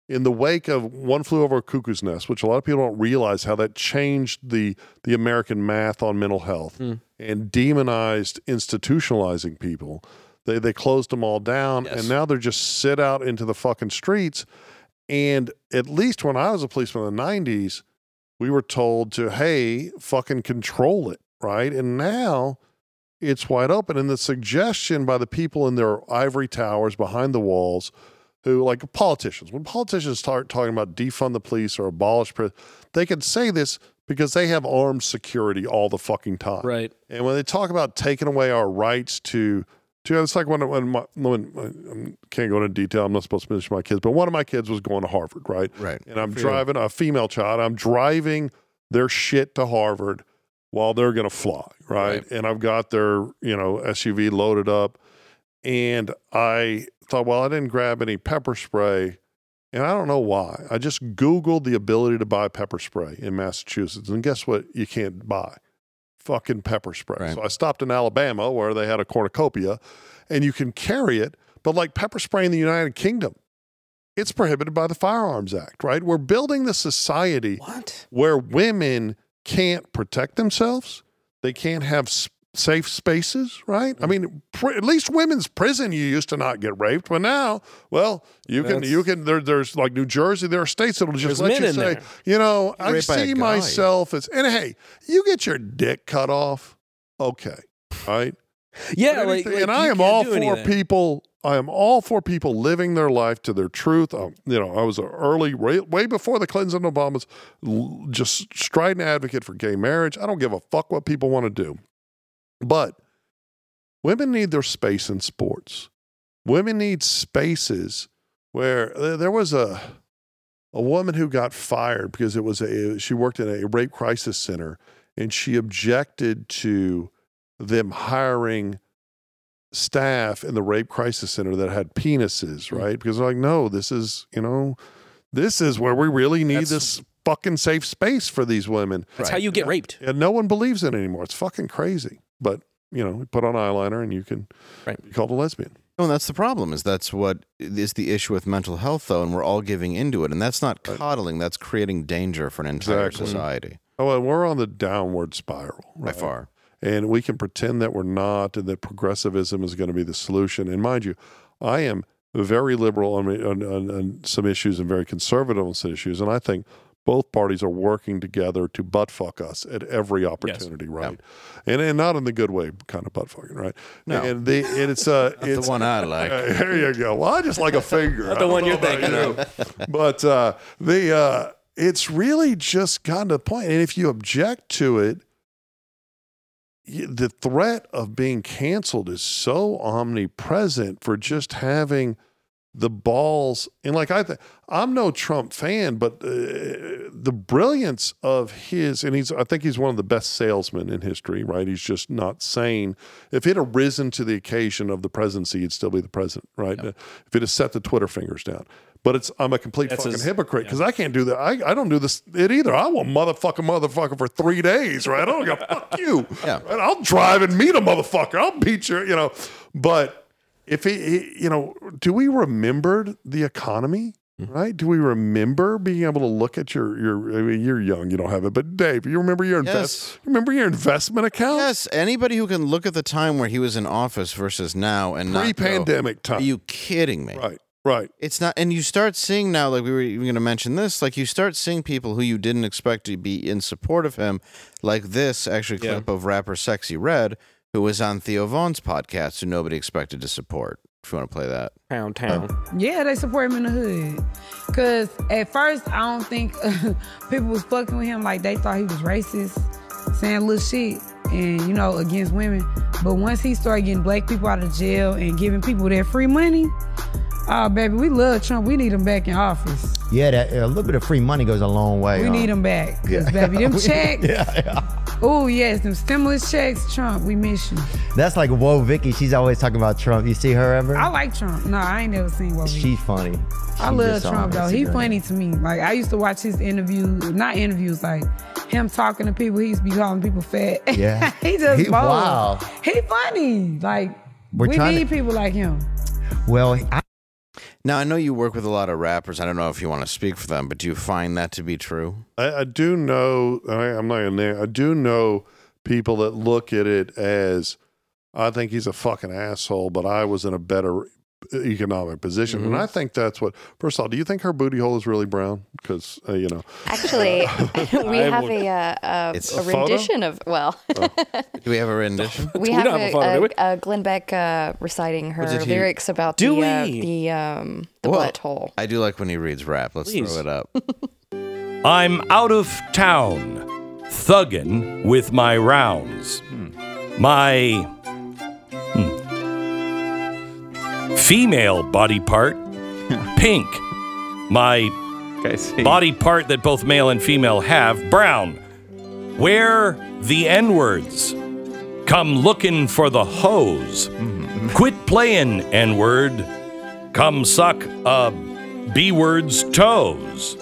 in the wake of One Flew Over a Cuckoo's Nest, which a lot of people don't realize how that changed the the American math on mental health mm. and demonized institutionalizing people. They they closed them all down, yes. and now they're just sit out into the fucking streets. And at least when I was a policeman in the nineties, we were told to, hey, fucking control it, right? And now it's wide open. And the suggestion by the people in their ivory towers behind the walls who, like politicians, when politicians start talking about defund the police or abolish prison, they can say this because they have armed security all the fucking time. Right. And when they talk about taking away our rights to, to it's like when, when, my, when I can't go into detail, I'm not supposed to mention my kids, but one of my kids was going to Harvard, right? Right. And I'm driving, a female child, I'm driving their shit to Harvard while they're going to fly, right? right? And I've got their, you know, S U V loaded up. And I thought, well, I didn't grab any pepper spray, and I don't know why. I just Googled the ability to buy pepper spray in Massachusetts, and guess what? You can't buy fucking pepper spray. Right. So I stopped in Alabama where they had a cornucopia, and you can carry it, but like pepper spray in the United Kingdom, it's prohibited by the Firearms Act, right? We're building this society what? where women can't protect themselves. They can't have sp- safe spaces, right? I mean, pr- at least women's prison, you used to not get raped, but now, well, you can, That's, you can, there, there's like New Jersey, there are states that'll just let you say, there. you know, I see myself as, and hey, you get your dick cut off, okay, right? Yeah, anything, like, like, and I am all for anything. people, I am all for people living their life to their truth. Um, you know, I was an early, way, way before the Clinton and Obamas, l- just strident advocate for gay marriage. I don't give a fuck what people want to do. But women need their space in sports. Women need spaces where there was a a woman who got fired because it was a she worked in a rape crisis center, and she objected to them hiring staff in the rape crisis center that had penises, right? Because they're like, no, this is, you know, this is where we really need that's, this fucking safe space for these women. That's right. How you get yeah. raped. And no one believes it anymore. It's fucking crazy. But, you know, put on eyeliner and you can right. be called a lesbian. No, and that's the problem, is that's what is the issue with mental health, though, and we're all giving into it. And that's not coddling. That's creating danger for an entire exactly. society. Oh, and we're on the downward spiral. Right? By far. And we can pretend that we're not, and that progressivism is going to be the solution. And mind you, I am very liberal on, on, on, on some issues and very conservative on some issues. And I think both parties are working together to buttfuck us at every opportunity, yes. right? Yeah. And and not in the good way kind of buttfucking, right? No. And, the, and it's, uh, not it's the one I like. Uh, there you go. Well, I just like a finger. Not the one you're thinking of. You. But uh, the uh, it's really just gotten to the point. And if you object to it, the threat of being canceled is so omnipresent for just having the balls. And like, I th- I'm no Trump fan, but uh, the brilliance of his, and he's, I think he's one of the best salesmen in history, right? He's just not sane. If he'd have risen to the occasion of the presidency, he'd still be the president, right? Yep. If he'd have set the Twitter fingers down. But it's I'm a complete That's fucking his, hypocrite because yeah. I can't do that. I, I don't do this it either. I will motherfucker motherfucker for three days, right? I don't go fuck you. Yeah. Right? I'll drive and meet a motherfucker. I'll beat you, you know. But if he, he you know, do we remember the economy? Right? Do we remember being able to look at your your? I mean, you're young, you don't have it, but Dave, you remember your invest? Yes. You remember your investment account? Yes. Anybody who can look at the time where he was in office versus now and pre-pandemic not go, time. Are you kidding me? Right. Right. It's not, and you start seeing now, like we were even going to mention this, like you start seeing people who you didn't expect to be in support of him, like this actually clip yeah. of rapper Sexy Red, who was on Theo Von's podcast, who nobody expected to support. If you want to play that. Pound Town. Yeah, they support him in the hood. Because at first, I don't think uh, people was fucking with him, like they thought he was racist, saying little shit, and, you know, against women. But once he started getting black people out of jail and giving people their free money, oh, baby, we love Trump. We need him back in office. Yeah, that, a little bit of free money goes a long way. We huh? need him back. Because, yeah. baby, them we, checks. Yeah, yeah. Oh, yes, them stimulus checks. Trump, we miss you. That's like Whoa Vicky. She's always talking about Trump. You see her ever? I like Trump. No, I ain't never seen Whoa Vicky. She's funny. She I love Trump, though. He's funny to me. Like, I used to watch his interviews. Not interviews, like him talking to people. He used to be calling people fat. Yeah. he just he, wow. He funny. Like, We're we need to, people like him. Well, I. Now, I know you work with a lot of rappers. I don't know if you want to speak for them, but do you find that to be true? I, I do know, I, I'm not in there. I do know people that look at it as, I think he's a fucking asshole, but I was in a better economic position. Mm-hmm. And I think that's what, first of all, do you think her booty hole is really brown? Because, uh, you know. Actually, uh, we have a, a, a, a rendition of, well. oh. Do we have a rendition? We, we have, a, have a, photo, a, we? a Glenn Beck uh, reciting her lyrics about do the uh, the, um, the butt hole. I do like when he reads rap. Let's Please. throw it up. I'm out of town, thuggin' with my rounds. Hmm. My... female body part, pink. My body part that both male and female have, brown. Where the N-words. Come looking for the hoes. Mm-hmm. Quit playing N-word. Come suck a B-word's toes.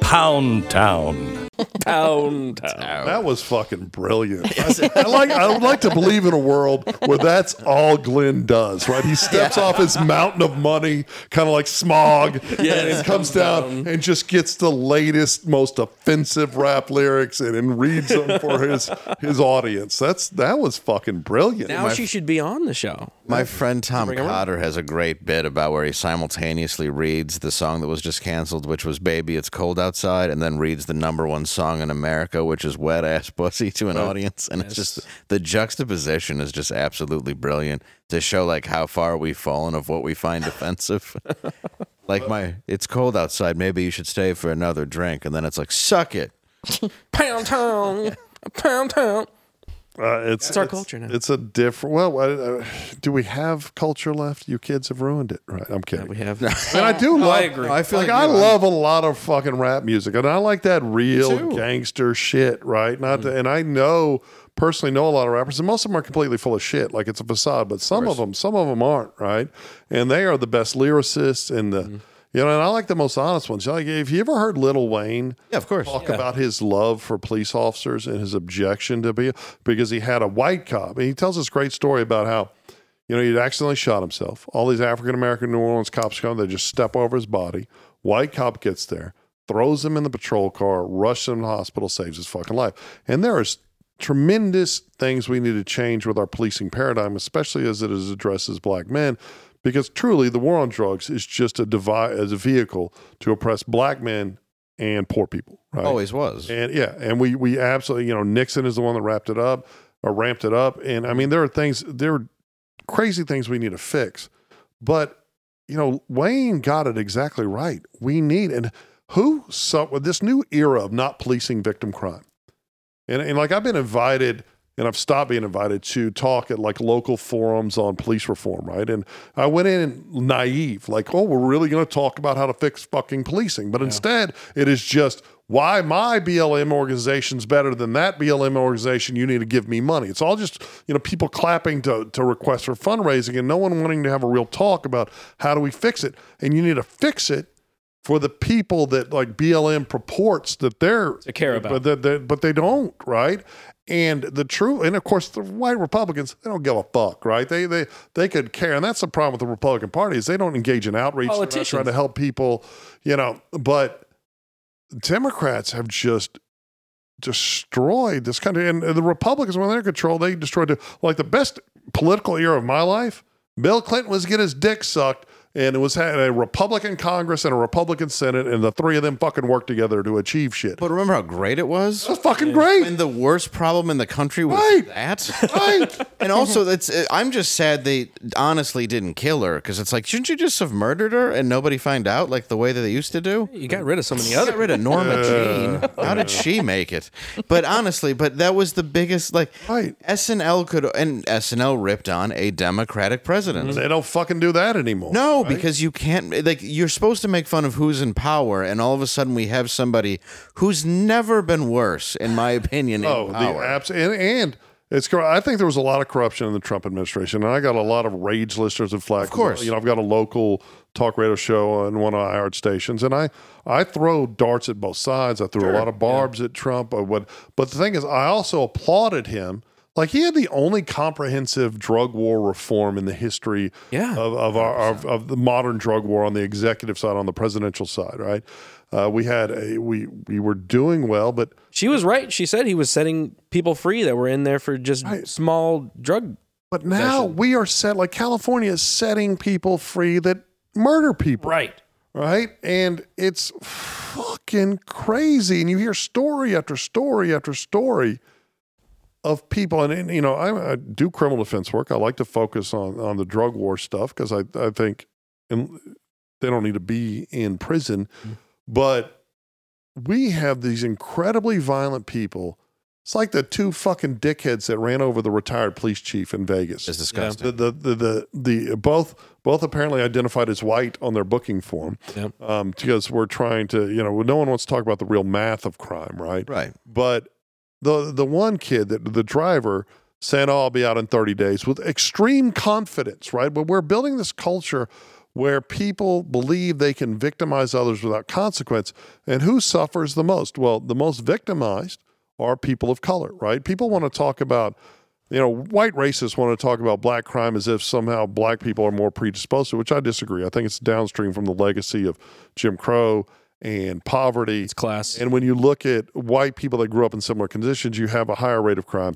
Pound Town. Pound Town. That was fucking brilliant. I, I like. I would like to believe in a world where that's all Glenn does. Right? He steps yeah. off his mountain of money, kind of like Smog, yes. and comes down, down and just gets the latest, most offensive rap lyrics and, and reads them for his his audience. That's that was fucking brilliant. Now my, she should be on the show. My friend Tom Cotter has a great bit about where he simultaneously reads the song that was just canceled, which was "Baby, It's Cold Outside," and then reads the number one song in America, which is "Wet Ass Pussy" to an right. audience, and yes. it's just the juxtaposition is just absolutely brilliant to show like how far we've fallen of what we find offensive. Like my, it's cold outside. Maybe you should stay for another drink, and then it's like, suck it, pound town, pound town. Uh, it's, it's our it's, culture now. It's a different. Well, uh, do we have culture left? You kids have ruined it, right? I'm kidding. Yeah, we have. No. And I do. No, love, I agree. I feel like, like I love like. a lot of fucking rap music, and I like that real gangster shit, right? Not. Mm-hmm. to, and I know personally know a lot of rappers, and most of them are completely full of shit. Like, it's a facade, but some of, of them, some of them aren't, right? And they are the best lyricists and the, mm-hmm. you know, and I like the most honest ones. Like, have you ever heard Lil Wayne yeah, of course. talk yeah. about his love for police officers and his objection to be, because he had a white cop, and he tells this great story about how, you know, he'd accidentally shot himself. All these African-American New Orleans cops come, they just step over his body. White cop gets there, throws him in the patrol car, rushes him to the hospital, saves his fucking life. And there is tremendous things we need to change with our policing paradigm, especially as it is addresses black men, because truly the war on drugs is just a device, as a vehicle to oppress black men and poor people. Right? Always was. And yeah, and we we absolutely, you know, Nixon is the one that wrapped it up or ramped it up. And I mean, there are things, there are crazy things we need to fix, but you know, Wayne got it exactly right. We need, and who saw this new era of not policing victim crime? And, and like, I've been invited, and I've stopped being invited to talk at like local forums on police reform, right? And I went in naive, like, oh, we're really going to talk about how to fix fucking policing. But yeah. instead, it is just, why my B L M organization's better than that B L M organization, you need to give me money. It's all just, you know, people clapping to, to requests for fundraising and no one wanting to have a real talk about how do we fix it. And you need to fix it for the people that like B L M purports that they're to care about, but they, but they don't, right? And the true, and of course the white Republicans, they don't give a fuck, right? They they they could care, and that's the problem with the Republican Party is they don't engage in outreach, they're not trying to help people, you know. But Democrats have just destroyed this country, and the Republicans, when they're in control, they destroyed it. Like the best political era of my life, Bill Clinton was getting his dick sucked. And it was had a Republican Congress and a Republican Senate, and the three of them fucking worked together to achieve shit. But remember how great it was? It was fucking and, great. And the worst problem in the country was right. that. Right. And also, that's I'm just sad they honestly didn't kill her, because it's like, shouldn't you just have murdered her and nobody find out, like the way that they used to do? You got rid of some of the other. You got rid of Norma uh, Jean. How did she make it? But honestly, but that was the biggest, like, right. S N L could, and S N L ripped on a Democratic president. They don't fucking do that anymore. No. Right? Because you can't, like, you're supposed to make fun of who's in power, and all of a sudden we have somebody who's never been worse, in my opinion. Oh, in power. The abs- and, and it's, I think there was a lot of corruption in the Trump administration, and I got a lot of rage listeners and flack. Of course, you know, I've got a local talk radio show on one of our I R stations, and I, I throw darts at both sides. I threw sure. a lot of barbs yeah. at Trump. Or what, but the thing is, I also applauded him. Like, he had the only comprehensive drug war reform in the history yeah, of of, our, of of the modern drug war on the executive side, on the presidential side, right? Uh, we had a we we were doing well, but she was right. She said he was setting people free that were in there for just right. small drug. But now possession. We are set like California is setting people free that murder people, right? Right, and it's fucking crazy, and you hear story after story after story. Of people, and, and you know, I, I do criminal defense work. I like to focus on, on the drug war stuff because I, I think in, they don't need to be in prison. Mm-hmm. But we have these incredibly violent people. It's like the two fucking dickheads that ran over the retired police chief in Vegas. It's disgusting. Yeah. The, the, the, the, the, both both apparently identified as white on their booking form yeah. um, because we're trying to, you know, no one wants to talk about the real math of crime, right? Right. But The the one kid, that the driver, said, oh, I'll be out in thirty days with extreme confidence, right? But we're building this culture where people believe they can victimize others without consequence. And who suffers the most? Well, the most victimized are people of color, right? People want to talk about, you know, white racists want to talk about black crime as if somehow black people are more predisposed to, which I disagree. I think it's downstream from the legacy of Jim Crow and poverty. It's class. And when you look at white people that grew up in similar conditions, you have a higher rate of crime.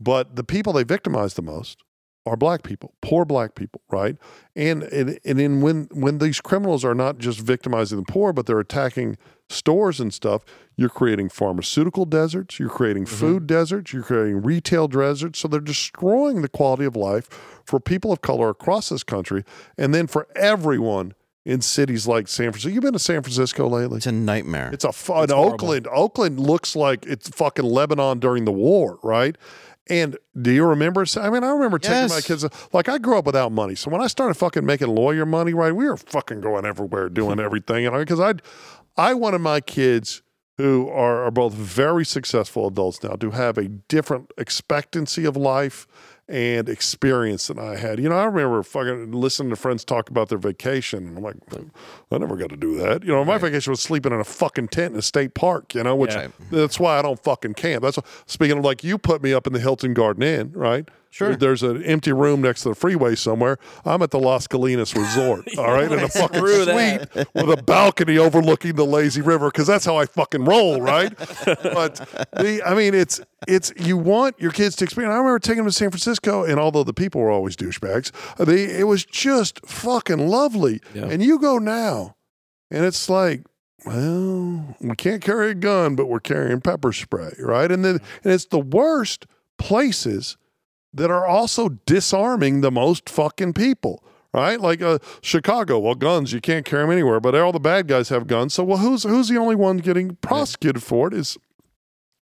But the people they victimize the most are black people, poor black people, right? And and, and in when, when these criminals are not just victimizing the poor, but they're attacking stores and stuff, you're creating pharmaceutical deserts, you're creating mm-hmm. food deserts, you're creating retail deserts. So they're destroying the quality of life for people of color across this country, and then for everyone in cities like San Francisco. You've been to San Francisco lately? It's a nightmare. It's a fun, it's Oakland. Horrible. Oakland looks like it's fucking Lebanon during the war, right? And do you remember? I mean, I remember taking yes. my kids, like I grew up without money. So when I started fucking making lawyer money, right, we were fucking going everywhere, doing everything. And I, cause I, I wanted my kids who are, are both very successful adults now, to have a different expectancy of life and experience than I had. You know, I remember fucking listening to friends talk about their vacation. I'm like, I never got to do that. You know, my right. vacation was sleeping in a fucking tent in a state park, you know, which yeah. that's why I don't fucking camp. That's why, speaking of, like, you put me up in the Hilton Garden Inn, right? Sure. There's an empty room next to the freeway somewhere. I'm at the Las Colinas Resort, all right, in a fucking suite that. with a balcony overlooking the lazy river, because that's how I fucking roll, right? But the, I mean, it's it's you want your kids to experience. I remember taking them to San Francisco, and although the people were always douchebags, they it was just fucking lovely. Yeah. And you go now, and it's like, well, we can't carry a gun, but we're carrying pepper spray, right? And then and it's the worst places that are also disarming the most fucking people, right? Like uh, Chicago, well, guns, you can't carry them anywhere, but all the bad guys have guns. So, well, who's who's the only one getting prosecuted for it? Is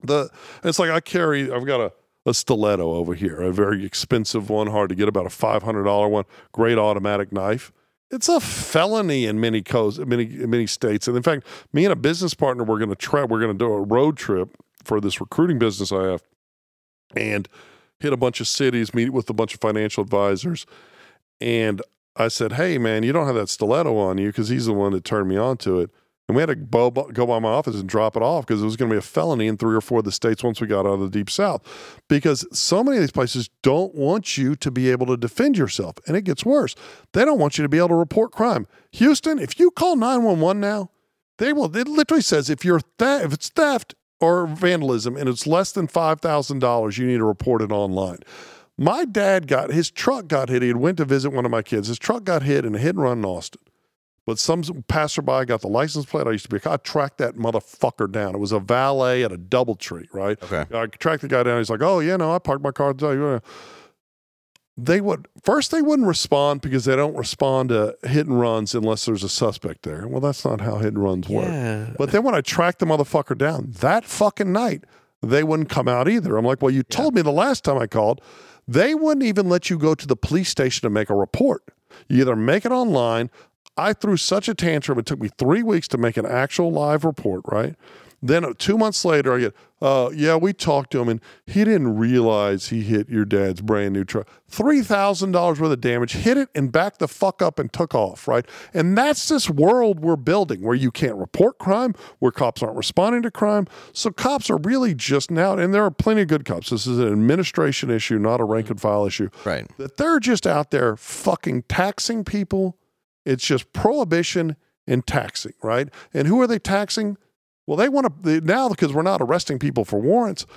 the it's like I carry, I've got a, a stiletto over here, a very expensive one, hard to get, about a five hundred dollars one, great automatic knife. It's a felony in many codes, many many states. And in fact, me and a business partner, we're going to try, we're going to do a road trip for this recruiting business I have, and hit a bunch of cities, meet with a bunch of financial advisors. And I said, hey, man, you don't have that stiletto on you, because he's the one that turned me on to it. And we had to go by my office and drop it off, because it was going to be a felony in three or four of the states once we got out of the Deep South, because so many of these places don't want you to be able to defend yourself. And it gets worse. They don't want you to be able to report crime. Houston, if you call nine one one now, they will. It literally says if you're theft, if it's theft, or vandalism, and it's less than five thousand dollars, you need to report it online. My dad got, his truck got hit. He had went to visit one of my kids. His truck got hit in a hit and run in Austin. But some passerby got the license plate. I used to be, I tracked that motherfucker down. It was a valet at a Doubletree, right? Okay. I tracked the guy down. He's like, oh, yeah, no, I parked my car. They would, first they wouldn't respond, because they don't respond to hit and runs unless there's a suspect there. Well, that's not how hit and runs yeah. work. But then when I tracked the motherfucker down that fucking night, they wouldn't come out either. I'm like, well, you yeah. told me the last time I called. They wouldn't even let you go to the police station to make a report. You either make it online. I threw such a tantrum. It took me three weeks to make an actual live report, right? Then two months later, I get, uh, yeah, we talked to him, and he didn't realize he hit your dad's brand new truck. three thousand dollars worth of damage, hit it and backed the fuck up and took off, right? And that's this world we're building, where you can't report crime, where cops aren't responding to crime. So cops are really just now, and there are plenty of good cops. This is an administration issue, not a rank and file issue. Right. That they're just out there fucking taxing people. It's just prohibition and taxing, right? And who are they taxing? Well, they want to, now because we're not arresting people for warrants,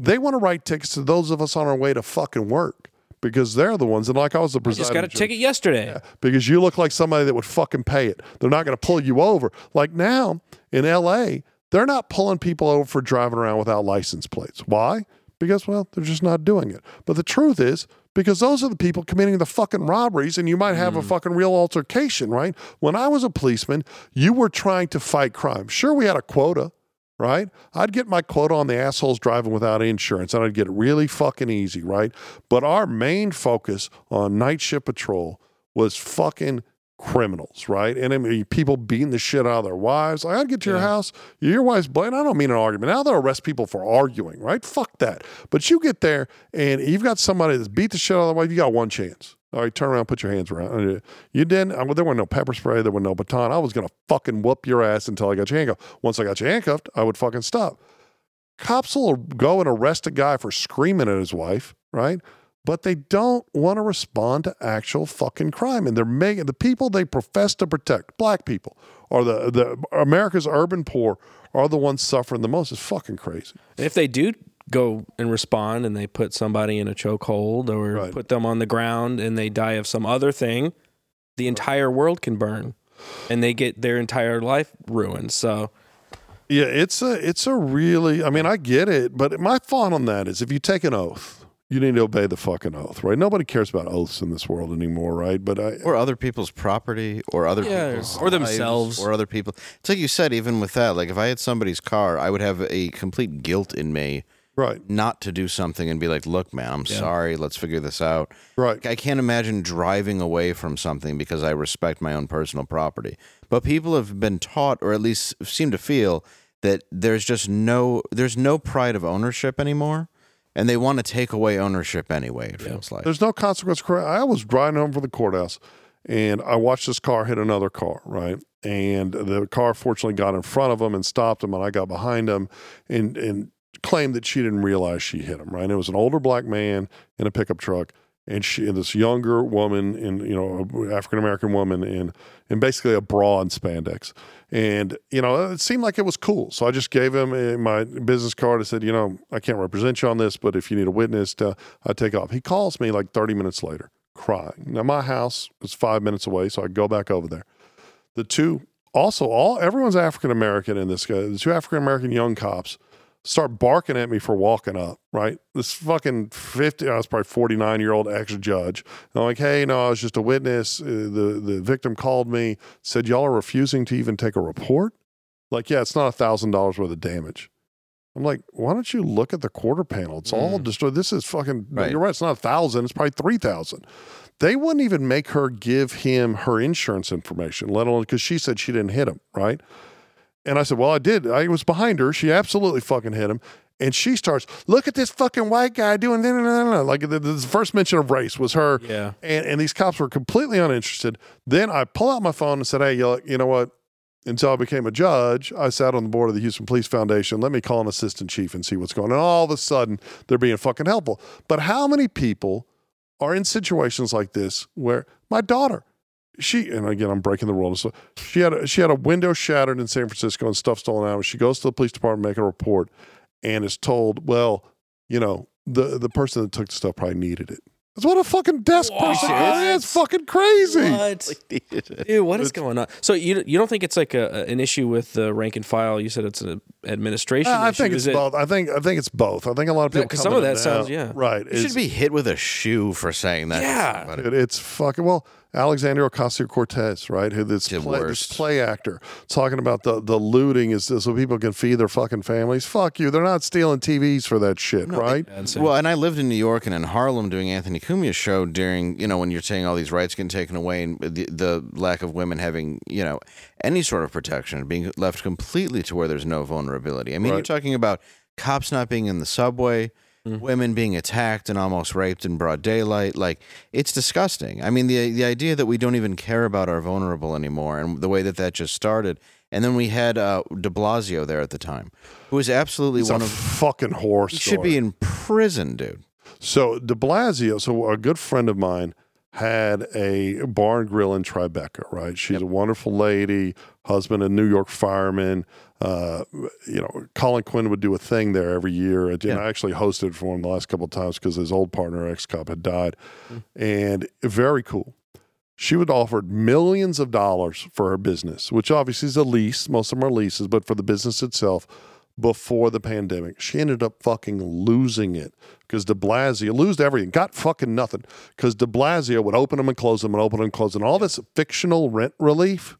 they want to write tickets to those of us on our way to fucking work, because they're the ones. And like I was the president. I just got a judge. ticket yesterday. Yeah, because you look like somebody that would fucking pay it. They're not going to pull you over. Like now in L A, they're not pulling people over for driving around without license plates. Why? Because, well, they're just not doing it. But the truth is, because those are the people committing the fucking robberies, and you might have mm. a fucking real altercation, right? When I was a policeman, you were trying to fight crime. Sure, we had a quota, right? I'd get my quota on the assholes driving without insurance, and I'd get it really fucking easy, right? But our main focus on night shift patrol was fucking criminals, right? And I mean, people beating the shit out of their wives. Like, I'd get to yeah. your house, your wife's blatant. I don't mean an argument. Now they'll arrest people for arguing, right? Fuck that. But you get there and you've got somebody that's beat the shit out of their wife. You got one chance. All right, turn around, put your hands around. You didn't. I, well, there were no pepper spray. There were no baton. I was going to fucking whoop your ass until I got you handcuffed. Once I got you handcuffed, I would fucking stop. Cops will go and arrest a guy for screaming at his wife, right? But they don't want to respond to actual fucking crime. And they're making the people they profess to protect, black people, or the, the America's urban poor, are the ones suffering the most. It's fucking crazy. And if they do go and respond and they put somebody in a chokehold or right. put them on the ground and they die of some other thing, the entire world can burn and they get their entire life ruined. So yeah, it's a, it's a really, I mean, I get it, but my thought on that is if you take an oath, you need to obey the fucking oath, right? Nobody cares about oaths in this world anymore, right? But I, or other people's property, or other yeah, people's or themselves, or other people. It's like you said, even with that, like if I had somebody's car, I would have a complete guilt in me, right? Not to do something and be like, "Look, man, I'm yeah. sorry. Let's figure this out." Right? I can't imagine driving away from something because I respect my own personal property. But people have been taught, or at least seem to feel, that there's just no there's no pride of ownership anymore, and they want to take away ownership anyway. It yeah. feels like there's no consequence. I was driving home from the courthouse, and I watched this car hit another car, right? And the car fortunately got in front of him and stopped him, and I got behind him and and claimed that she didn't realize she hit him, right? And it was an older black man in a pickup truck, and she and this younger woman, in you know, African American woman in in basically a bra and spandex. And you know, it seemed like it was cool, so I just gave him my business card. I said, you know, I can't represent you on this, but if you need a witness, to, I take off. He calls me like thirty minutes later, crying. Now my house is five minutes away, so I go back over there. The two, also all everyone's African American in this guy. The two African American young cops start barking at me for walking up, right? This fucking fifty, I was probably forty-nine year old ex-judge. And I'm like, hey, no, I was just a witness. Uh, the, the victim called me, said, y'all are refusing to even take a report? Like, yeah, it's not a thousand dollars worth of damage. I'm like, why don't you look at the quarter panel? It's mm. all destroyed. This is fucking, right. You're right. It's not a thousand. It's probably three thousand. They wouldn't even make her give him her insurance information, let alone, because she said she didn't hit him, right? And I said, well, I did. I was behind her. She absolutely fucking hit him. And she starts, look at this fucking white guy doing that. Like the, the first mention of race was her. Yeah. And, and these cops were completely uninterested. Then I pull out my phone and said, hey, you know what? Until I became a judge, I sat on the board of the Houston Police Foundation. Let me call an assistant chief and see what's going on. And all of a sudden, they're being fucking helpful. But how many people are in situations like this where my daughter, She and again, I'm breaking the rules. So she had a, she had a window shattered in San Francisco and stuff stolen out of it. She goes to the police department, make a report, and is told, "Well, you know, the the person that took the stuff probably needed it." That's what a fucking desk what? person is. That's fucking crazy. What? Dude, what is going on? So you you don't think it's like a, an issue with the rank and file? You said it's an administration uh, I issue. I think it's is both. It? I think I think it's both. I think a lot of people because yeah, some of that sounds out, yeah right. You should be hit with a shoe for saying that. Yeah, it, it's fucking well. Alexandria Ocasio-Cortez, right? Who this play, this play actor talking about the, the looting is so people can feed their fucking families. Fuck you. They're not stealing T Vs for that shit, no, right? They, well, and I lived in New York and in Harlem doing Anthony Cumia's show during, you know, when you're saying all these rights getting taken away and the, the lack of women having, you know, any sort of protection, being left completely to where there's no vulnerability. I mean, right. You're talking about cops not being in the subway, Mm-hmm. women being attacked and almost raped in broad daylight. Like, it's disgusting. I mean, the the idea that we don't even care about our vulnerable anymore and the way that that just started. And then we had uh, de Blasio there at the time, who was absolutely it's one of... fucking horse. He should be in prison, dude. So de Blasio, so a good friend of mine had a bar and grill in Tribeca, right? She's yep. a wonderful lady, husband, a New York fireman. Uh, you know, Colin Quinn would do a thing there every year. And yeah. I actually hosted for him the last couple of times because his old partner, ex-cop, had died. Mm. And very cool. She would offer millions of dollars for her business, which obviously is a lease. Most of them are leases, but for the business itself, before the pandemic, she ended up fucking losing it because de Blasio lost everything, got fucking nothing because de Blasio would open them and close them and open them and close them. And all this fictional rent relief,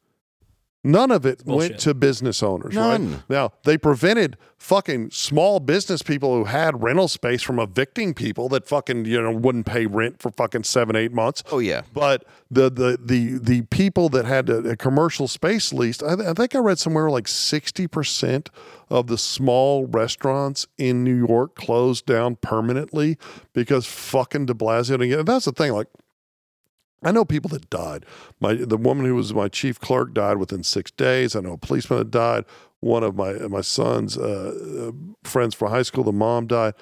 none of it went to business owners. None. Right? Now, they prevented fucking small business people who had rental space from evicting people that fucking, you know, wouldn't pay rent for fucking seven, eight months. Oh, yeah. But the the the, the people that had a, a commercial space leased, I, th- I think I read somewhere like sixty percent of the small restaurants in New York closed down permanently because fucking de Blasio. And that's the thing, like, I know people that died. My the woman who was my chief clerk died within six days. I know a policeman that died. One of my my son's uh, friends from high school, the mom died.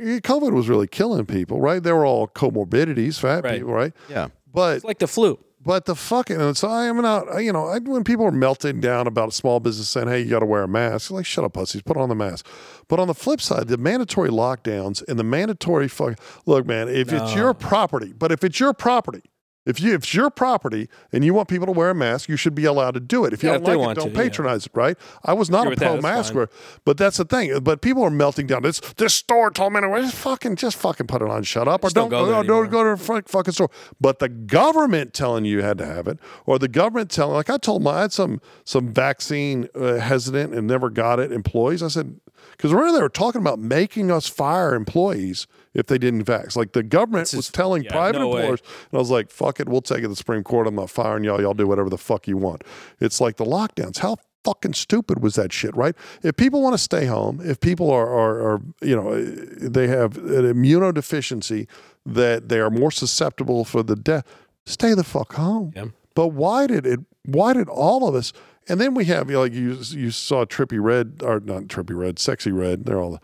COVID was really killing people, right? They were all comorbidities, fat right. people, right? Yeah, but it's like the flu. But the fucking and so I am not. You know, I, when people are melting down about a small business saying, "Hey, you got to wear a mask," I'm like, shut up, pussies, put on the mask. But on the flip side, the mandatory lockdowns and the mandatory fucking look, man. If no. it's your property, but if it's your property. If, you, if it's your property and you want people to wear a mask, you should be allowed to do it. If you yeah, don't if like it, don't to, patronize yeah. it, right? I was not a pro-masker, but that's the thing. But people are melting down. This this store told me, just fucking, just fucking put it on, shut up, or don't go, go, don't go to the fucking store. But the government telling you you had to have it, or the government telling, like I told my, I had some, some vaccine uh, hesitant and never got it employees. I said, because remember they were talking about making us fire employees if they didn't vax. Like the government just, was telling yeah, private no employers, way. And I was like, fuck it, we'll take it to the Supreme Court. I'm not firing y'all. Y'all do whatever the fuck you want. It's like the lockdowns. How fucking stupid was that shit, right? If people want to stay home, if people are, are, are, you know, they have an immunodeficiency that they are more susceptible for the death, stay the fuck home. Yeah. But why did it, why did all of us, and then we have, you know, like you you saw Trippie Redd, or not Trippie Redd, Sexy Red, they're all,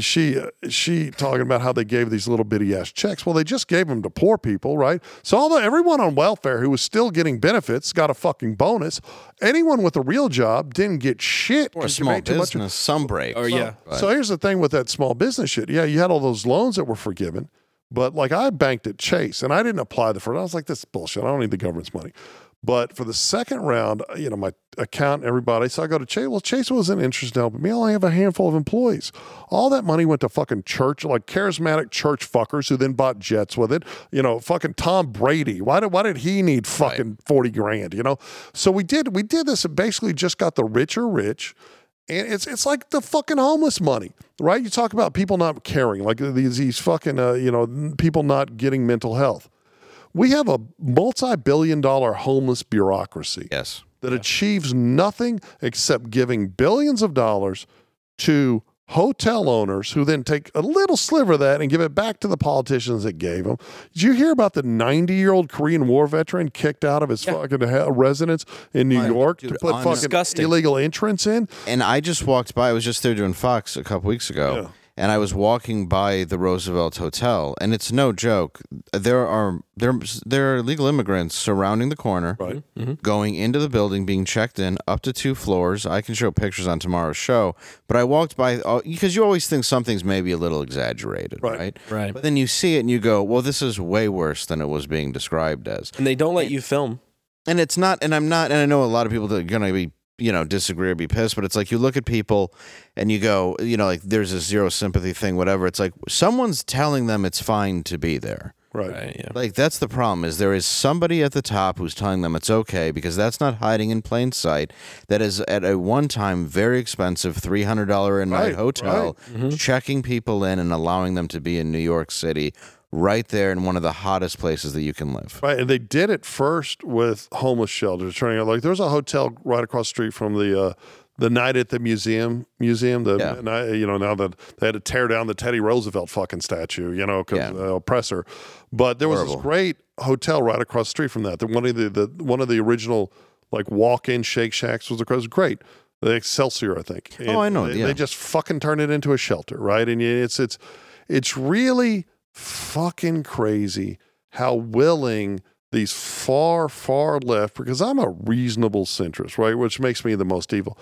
she, she talking about how they gave these little bitty ass checks. Well, they just gave them to poor people, right? So although everyone on welfare who was still getting benefits got a fucking bonus, anyone with a real job didn't get shit. Or small business, too much of, some break. Or, yeah. So, so here's the thing with that small business shit. Yeah, you had all those loans that were forgiven. But like I banked at Chase and I didn't apply the fraud. I was like, this is bullshit. I don't need the government's money. But for the second round, you know, my account, everybody. So I go to Chase. Well, Chase wasn't interested in helping me. I only have a handful of employees. All that money went to fucking church, like charismatic church fuckers who then bought jets with it. You know, fucking Tom Brady. Why did why did he need fucking right. forty grand? You know? So we did we did this and basically just got the richer rich. And it's it's like the fucking homeless money, right? You talk about people not caring, like these these fucking, uh, you know, people not getting mental health. We have a multi-billion dollar homeless bureaucracy. Yes. That yeah. achieves nothing except giving billions of dollars to hotel owners who then take a little sliver of that and give it back to the politicians that gave them. Did you hear about the ninety-year-old Korean War veteran kicked out of his yeah. fucking residence in New I'm, York dude, to put I'm fucking disgusting. illegal entrance in? And I just walked by. I was just there doing Fox a couple weeks ago, yeah. and I was walking by the Roosevelt Hotel, and it's no joke. There are there there are illegal immigrants surrounding the corner, right. mm-hmm. going into the building, being checked in up to two floors. I can show pictures on tomorrow's show, but I walked by because you always think something's maybe a little exaggerated, right. right? Right. But then you see it and you go, well, this is way worse than it was being described as. And they don't let and, you film. And it's not, and I'm not, and I know a lot of people that are going to be, you know, disagree or be pissed, but it's like you look at people and you go, you know, like there's a zero sympathy thing, whatever. It's like someone's telling them it's fine to be there. Right. right yeah. Like that's the problem is there is somebody at the top who's telling them it's okay because that's not hiding in plain sight. That is at a one time very expensive three hundred dollars a night right, hotel right. Mm-hmm. checking people in and allowing them to be in New York City right there in one of the hottest places that you can live. Right, and they did it first with homeless shelters. Turning out like there's a hotel right across the street from the uh, the Night at the Museum museum. The yeah. night, you know, now that they had to tear down the Teddy Roosevelt fucking statue, you know, because yeah. the oppressor. But there was Horrible. this great hotel right across the street from that. The one of the, the one of the original like walk-in Shake Shacks was across great. The Excelsior, I think. And oh, I know. They, yeah. they just fucking turned it into a shelter, right? And it's it's it's really fucking crazy how willing these far, far left, because I'm a reasonable centrist, right? Which makes me the most evil.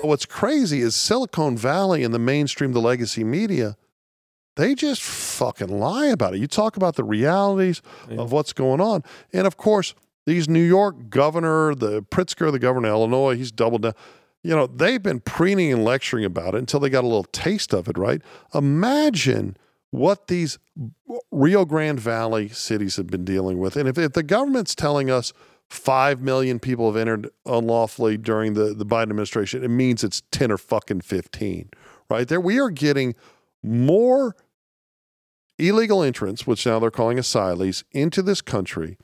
But what's crazy is Silicon Valley and the mainstream, the legacy media, they just fucking lie about it. You talk about the realities yeah. of what's going on. And of course, these New York governor, the Pritzker, the governor of Illinois, he's doubled down. You know, they've been preening and lecturing about it until they got a little taste of it, right? Imagine what these Rio Grande Valley cities have been dealing with. And if, if the government's telling us five million people have entered unlawfully during the, the Biden administration, it means it's ten or fucking fifteen, right? There, we are getting more illegal entrants, which now they're calling asylees, into this country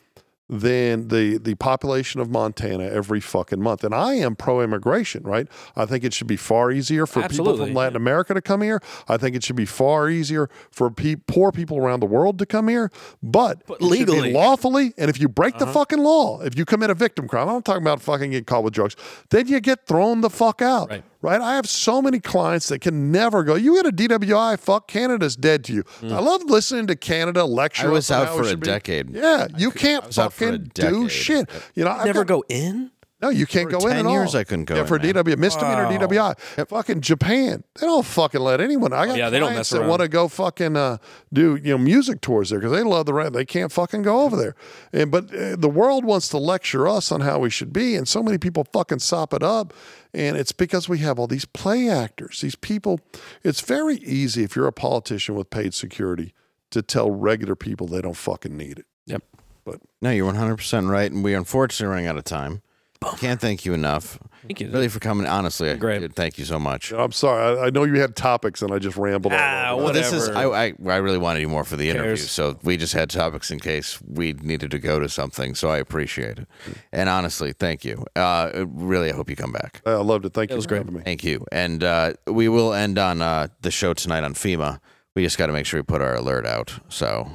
than the, the population of Montana every fucking month. And I am pro-immigration, right? I think it should be far easier for Absolutely, people from Latin yeah. America to come here. I think it should be far easier for pe- poor people around the world to come here. But, but legally, lawfully, and if you break uh-huh. the fucking law, if you commit a victim crime, I'm not talking about fucking getting caught with drugs, then you get thrown the fuck out. Right. Right, I have so many clients that can never go, you get a D W I, fuck, Canada's dead to you. Mm. I love listening to Canada lecture. I was out for a decade. Be. Yeah, I you could, can't fucking do shit. You know, I've never got, go in? No, you can't for go in at all. ten years I couldn't go yeah, in. For D W I, misdemeanor wow. D W I. Yep. Fucking Japan, they don't fucking let anyone. I got yeah, they clients don't that want to go fucking uh, do you know music tours there because they love the rap. They can't fucking go over there. And But uh, the world wants to lecture us on how we should be, and so many people fucking sop it up. And it's because we have all these play actors, these people. It's very easy if you're a politician with paid security to tell regular people they don't fucking need it. Yep. But no, you're one hundred percent right, and we unfortunately ran out of time. Bummer. Can't thank you enough. Thank you. Really for coming. Honestly, great. I, thank you so much. I'm sorry. I, I know you had topics and I just rambled. Ah, whatever. Well, this is, I, I, I really wanted you more for the Cares. interview, so we just had topics in case we needed to go to something. So I appreciate it. And honestly, thank you. Uh, really, I hope you come back. I loved it. Thank it you. It was great. For me. Thank you. And uh, we will end on uh, the show tonight on FEMA. We just got to make sure we put our alert out. So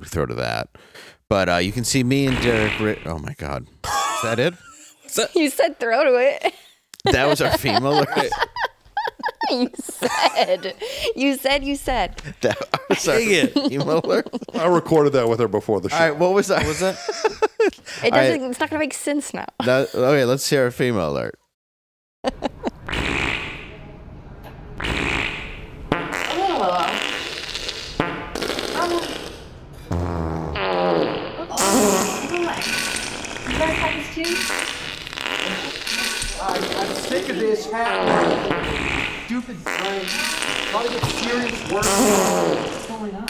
we throw to that. But uh, you can see me and Derek. Ri- oh, my God. Is that it? So, you said throw to it. That was our FEMA alert. You said. You said, you said. That was our FEMA alert. I recorded that with her before the show. All right, what was that? What was that? It doesn't, right. It's not going to make sense now. That, okay, let's hear our FEMA alert. Sick of this hat, stupid brain, trying to get serious work. What's going on?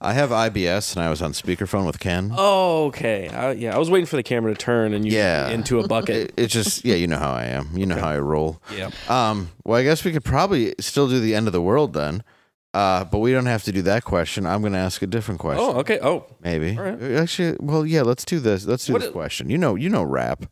I have I B S and I was on speakerphone with Ken. Oh, okay. I, yeah, I was waiting for the camera to turn and you yeah. into a bucket. It's it just, yeah, you know how I am. You know okay. how I roll. Yeah. Um. Well, I guess we could probably still do the end of the world then. Uh, but we don't have to do that question. I'm going to ask a different question. Oh, okay. Oh, maybe. Right. Actually, well, yeah. Let's do this. Let's do what this is- question. You know, you know, rap.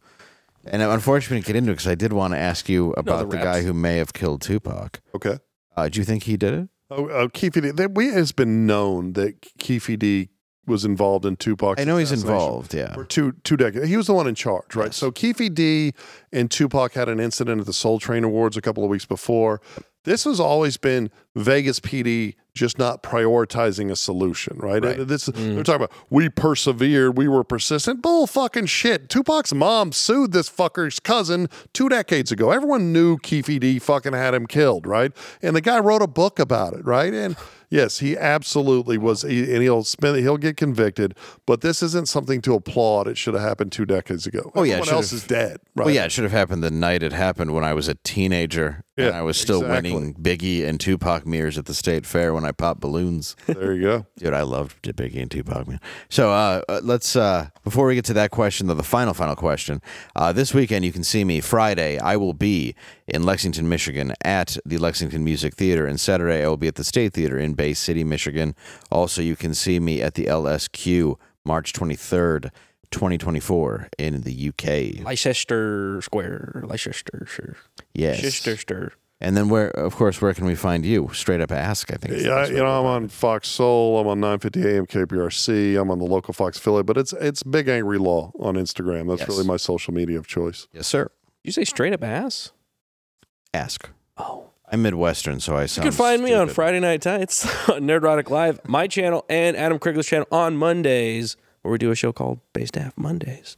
And unfortunately, we didn't get into it because I did want to ask you about no, the, the guy who may have killed Tupac. Okay. Uh, do you think he did it? Oh, uh, Keefe D. That we has been known that Keefe D was involved in Tupac's I know he's involved, yeah. For two two decades. He was the one in charge, right? Yes. So Keefe D and Tupac had an incident at the Soul Train Awards a couple of weeks before. This has always been Vegas P D just not prioritizing a solution, right? right. This mm. They're talking about, we persevered, we were persistent. Bull fucking shit. Tupac's mom sued this fucker's cousin two decades ago. Everyone knew Keefe D fucking had him killed, right? And the guy wrote a book about it, right? And yes, he absolutely was, he, and he'll spend, he'll get convicted, but this isn't something to applaud. It should have happened two decades ago. Oh, yeah, everyone else is dead, right? Well, yeah, it should have happened the night it happened when I was a teenager yeah, and I was still exactly. winning Biggie and Tupac mirrors at the state fair when I popped balloons. There you go. Dude, I loved Biggie and Tupac, man. So uh, let's, uh, before we get to that question, though, the final, final question, uh, this weekend you can see me Friday. I will be in Lexington, Michigan at the Lexington Music Theater, and Saturday I will be at the State Theater in Bay City, Michigan. Also, you can see me at the L S Q March twenty-third, twenty twenty-four in the U K. Leicester Square, Leicestershire. Yes. Leicestershire. And then, where, of course, where can we find you? Straight Up Ask, I think. Yeah, you know, I'm on Fox Soul. I'm on nine fifty A M K P R C. I'm on the local Fox affiliate, but it's it's Big Angry Law on Instagram. That's yes. really my social media of choice. Yes, sir. You say Straight Up Ass? Ask. Oh. I'm Midwestern, so I sound You can find stupid. me on Friday Night Tights on Nerdrotic Live, my channel, and Adam Krigler's channel on Mondays, where we do a show called Based Half Mondays.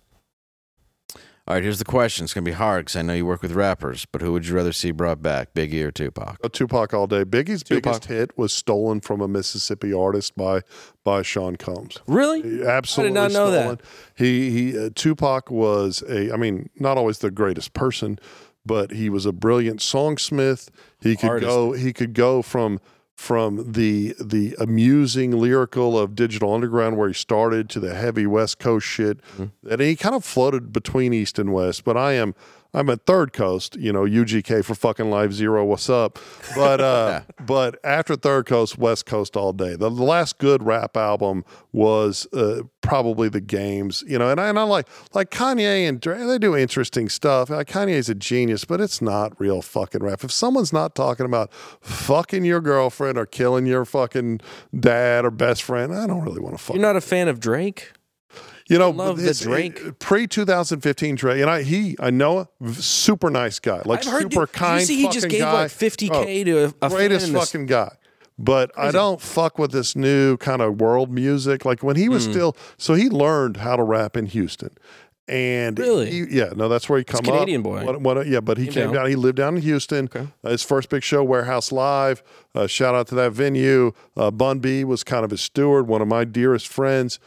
All right, here's the question. It's going to be hard because I know you work with rappers, but who would you rather see brought back, Biggie or Tupac? Uh, Tupac all day. Biggie's Tupac. biggest hit was stolen from a Mississippi artist by by Sean Combs. Really? He absolutely I did not know stolen. that. He, he, uh, Tupac was a, I mean, not always the greatest person, but he was a brilliant songsmith. He could Artist. go. He could go from from the the amusing lyrical of Digital Underground, where he started, to the heavy West Coast shit, mm-hmm. and he kind of floated between East and West. But I am I'm at Third Coast, you know, U G K for fucking life, zero. What's up? But uh, yeah. but after Third Coast, West Coast all day. The, the last good rap album was uh, probably The Games, you know. And I and I like like Kanye and Drake. They do interesting stuff. Like, Kanye's a genius, but it's not real fucking rap. If someone's not talking about fucking your girlfriend or killing your fucking dad or best friend, I don't really want to fuck. You're not a fan of Drake? You know, I love the Drake. pre twenty fifteen Drake, and I he I know super nice guy, like I've super heard, kind. You see, he fucking just gave guy. like fifty K oh, to a, a greatest fucking guy. But Crazy. I don't fuck with this new kind of world music. Like when he was mm. still, so he learned how to rap in Houston. And really? He, yeah, no, that's where he come up. Canadian boy. What, what, yeah, but he came, came down. down. He lived down in Houston. Okay. Uh, his first big show, Warehouse Live. Uh, shout out to that venue. Uh, Bun B was kind of his steward, one of my dearest friends.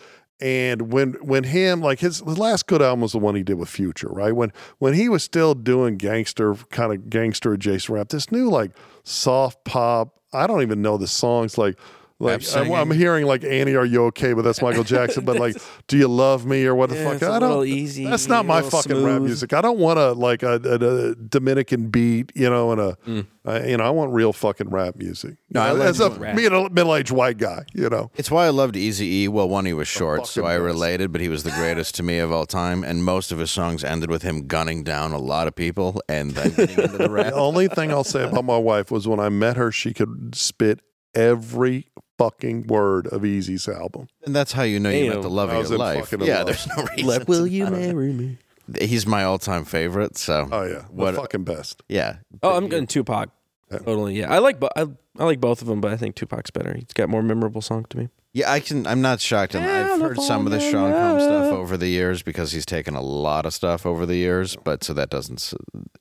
And when when him, like his, his last good album was the one he did with Future, right? When when he was still doing gangster, kind of gangster adjacent rap, this new like soft pop, I don't even know the songs, like Like I'm, I'm hearing like Annie, Are You Okay? But that's Michael Jackson. But like, Do You Love Me or what the yeah, fuck? I don't. Easy, that's not my fucking smooth. rap music. I don't want a like a, a, a Dominican beat, you know, and a mm. uh, you know. I want real fucking rap music. No, you know, I as a rap. me and a middle-aged white guy, you know. It's why I loved Eazy-E. Well, one, he was short, so I related, best. but he was the greatest to me of all time. And most of his songs ended with him gunning down a lot of people and then getting into the rap. The only thing I'll say about my wife was when I met her, she could spit every fucking word of Easy's album, and that's how you know you met the love of your life. Yeah, there's no reason. Let will you marry me? He's my all-time favorite. So, oh yeah, what the fucking best. Yeah. Oh, I'm getting Tupac. Yeah. Totally. Yeah, I like bo- I, I like both of them, but I think Tupac's better. He's got more memorable song to me. Yeah, I can. I'm not shocked. Yeah, I've heard some of the Sean Combs stuff over the years because he's taken a lot of stuff over the years, but so that doesn't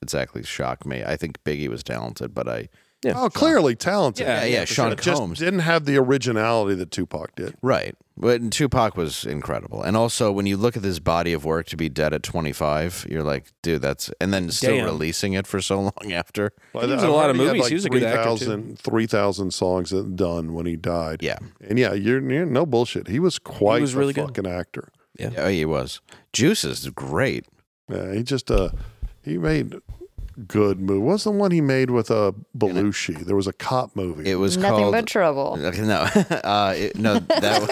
exactly shock me. I think Biggie was talented, but I. Yeah, oh, Sean. clearly talented. Yeah, yeah, yeah Sean sure. Combs. Just didn't have the originality that Tupac did. Right. But Tupac was incredible. And also, when you look at this body of work, to be dead at twenty-five, you're like, dude, that's... And then still Damn. releasing it for so long after. Well, he was in a lot of movies. He, like he was three, a good actor, too. three thousand songs done when he died. Yeah. And yeah, you're, you're no bullshit. He was quite he was a really fucking good. actor. Yeah. yeah, he was. Juice is great. Yeah, he just... uh, He made... good movie. What's the one he made with uh, Belushi? There was a cop movie. It was Nothing called... Nothing But Trouble. No. Uh, it, no, that was...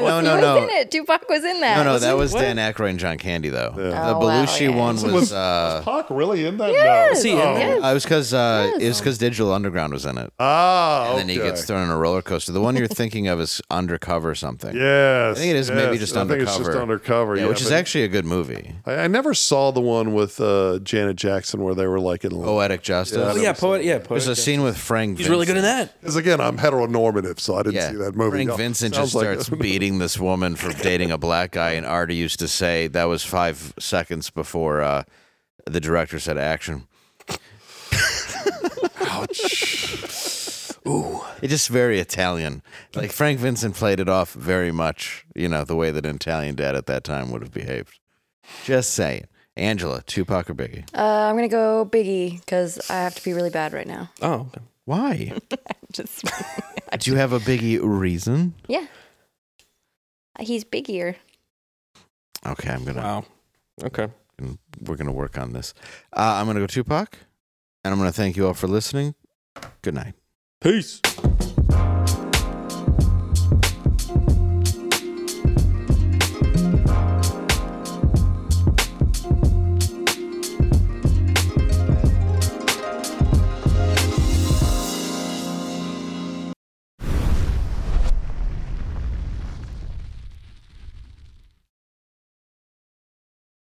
no, no, no. He was in it. Tupac was in that. No, no, was that was what? Dan Aykroyd and John Candy, though. Yeah. Oh, the Belushi wow, yeah. one was... Was, uh... was Pac really in that? Yes. No. Was he in oh. yes. uh, it was because uh, yes. Digital Underground was in it. Ah, And okay. then he gets thrown on a roller coaster. The one you're thinking of is Undercover something. Yes. I think it is yes. maybe just I Undercover. I think it's just Undercover, yeah. yeah which is actually a good movie. I, I never saw the one with uh, Janet Jackson where they were like in poetic justice. Yeah, oh yeah, poet. Yeah, poetic. There's a scene with Frank. He's Vincent. really good in that. Because again, I'm heteronormative, so I didn't yeah. see that movie. Frank no. Vincent Sounds just like starts beating this woman for dating a black guy, and Artie used to say that was five seconds before uh, the director said action. Ouch. Ooh, it's just very Italian. Like Frank Vincent played it off very much, you know, the way that an Italian dad at that time would have behaved. Just saying. Angela, Tupac or Biggie? Uh, I'm going to go Biggie because I have to be really bad right now. Oh, why? just, Do you have a Biggie reason? Yeah. He's biggier. Okay, I'm going to. Wow. Okay. We're going to work on this. Uh, I'm going to go Tupac, and I'm going to thank you all for listening. Good night. Peace.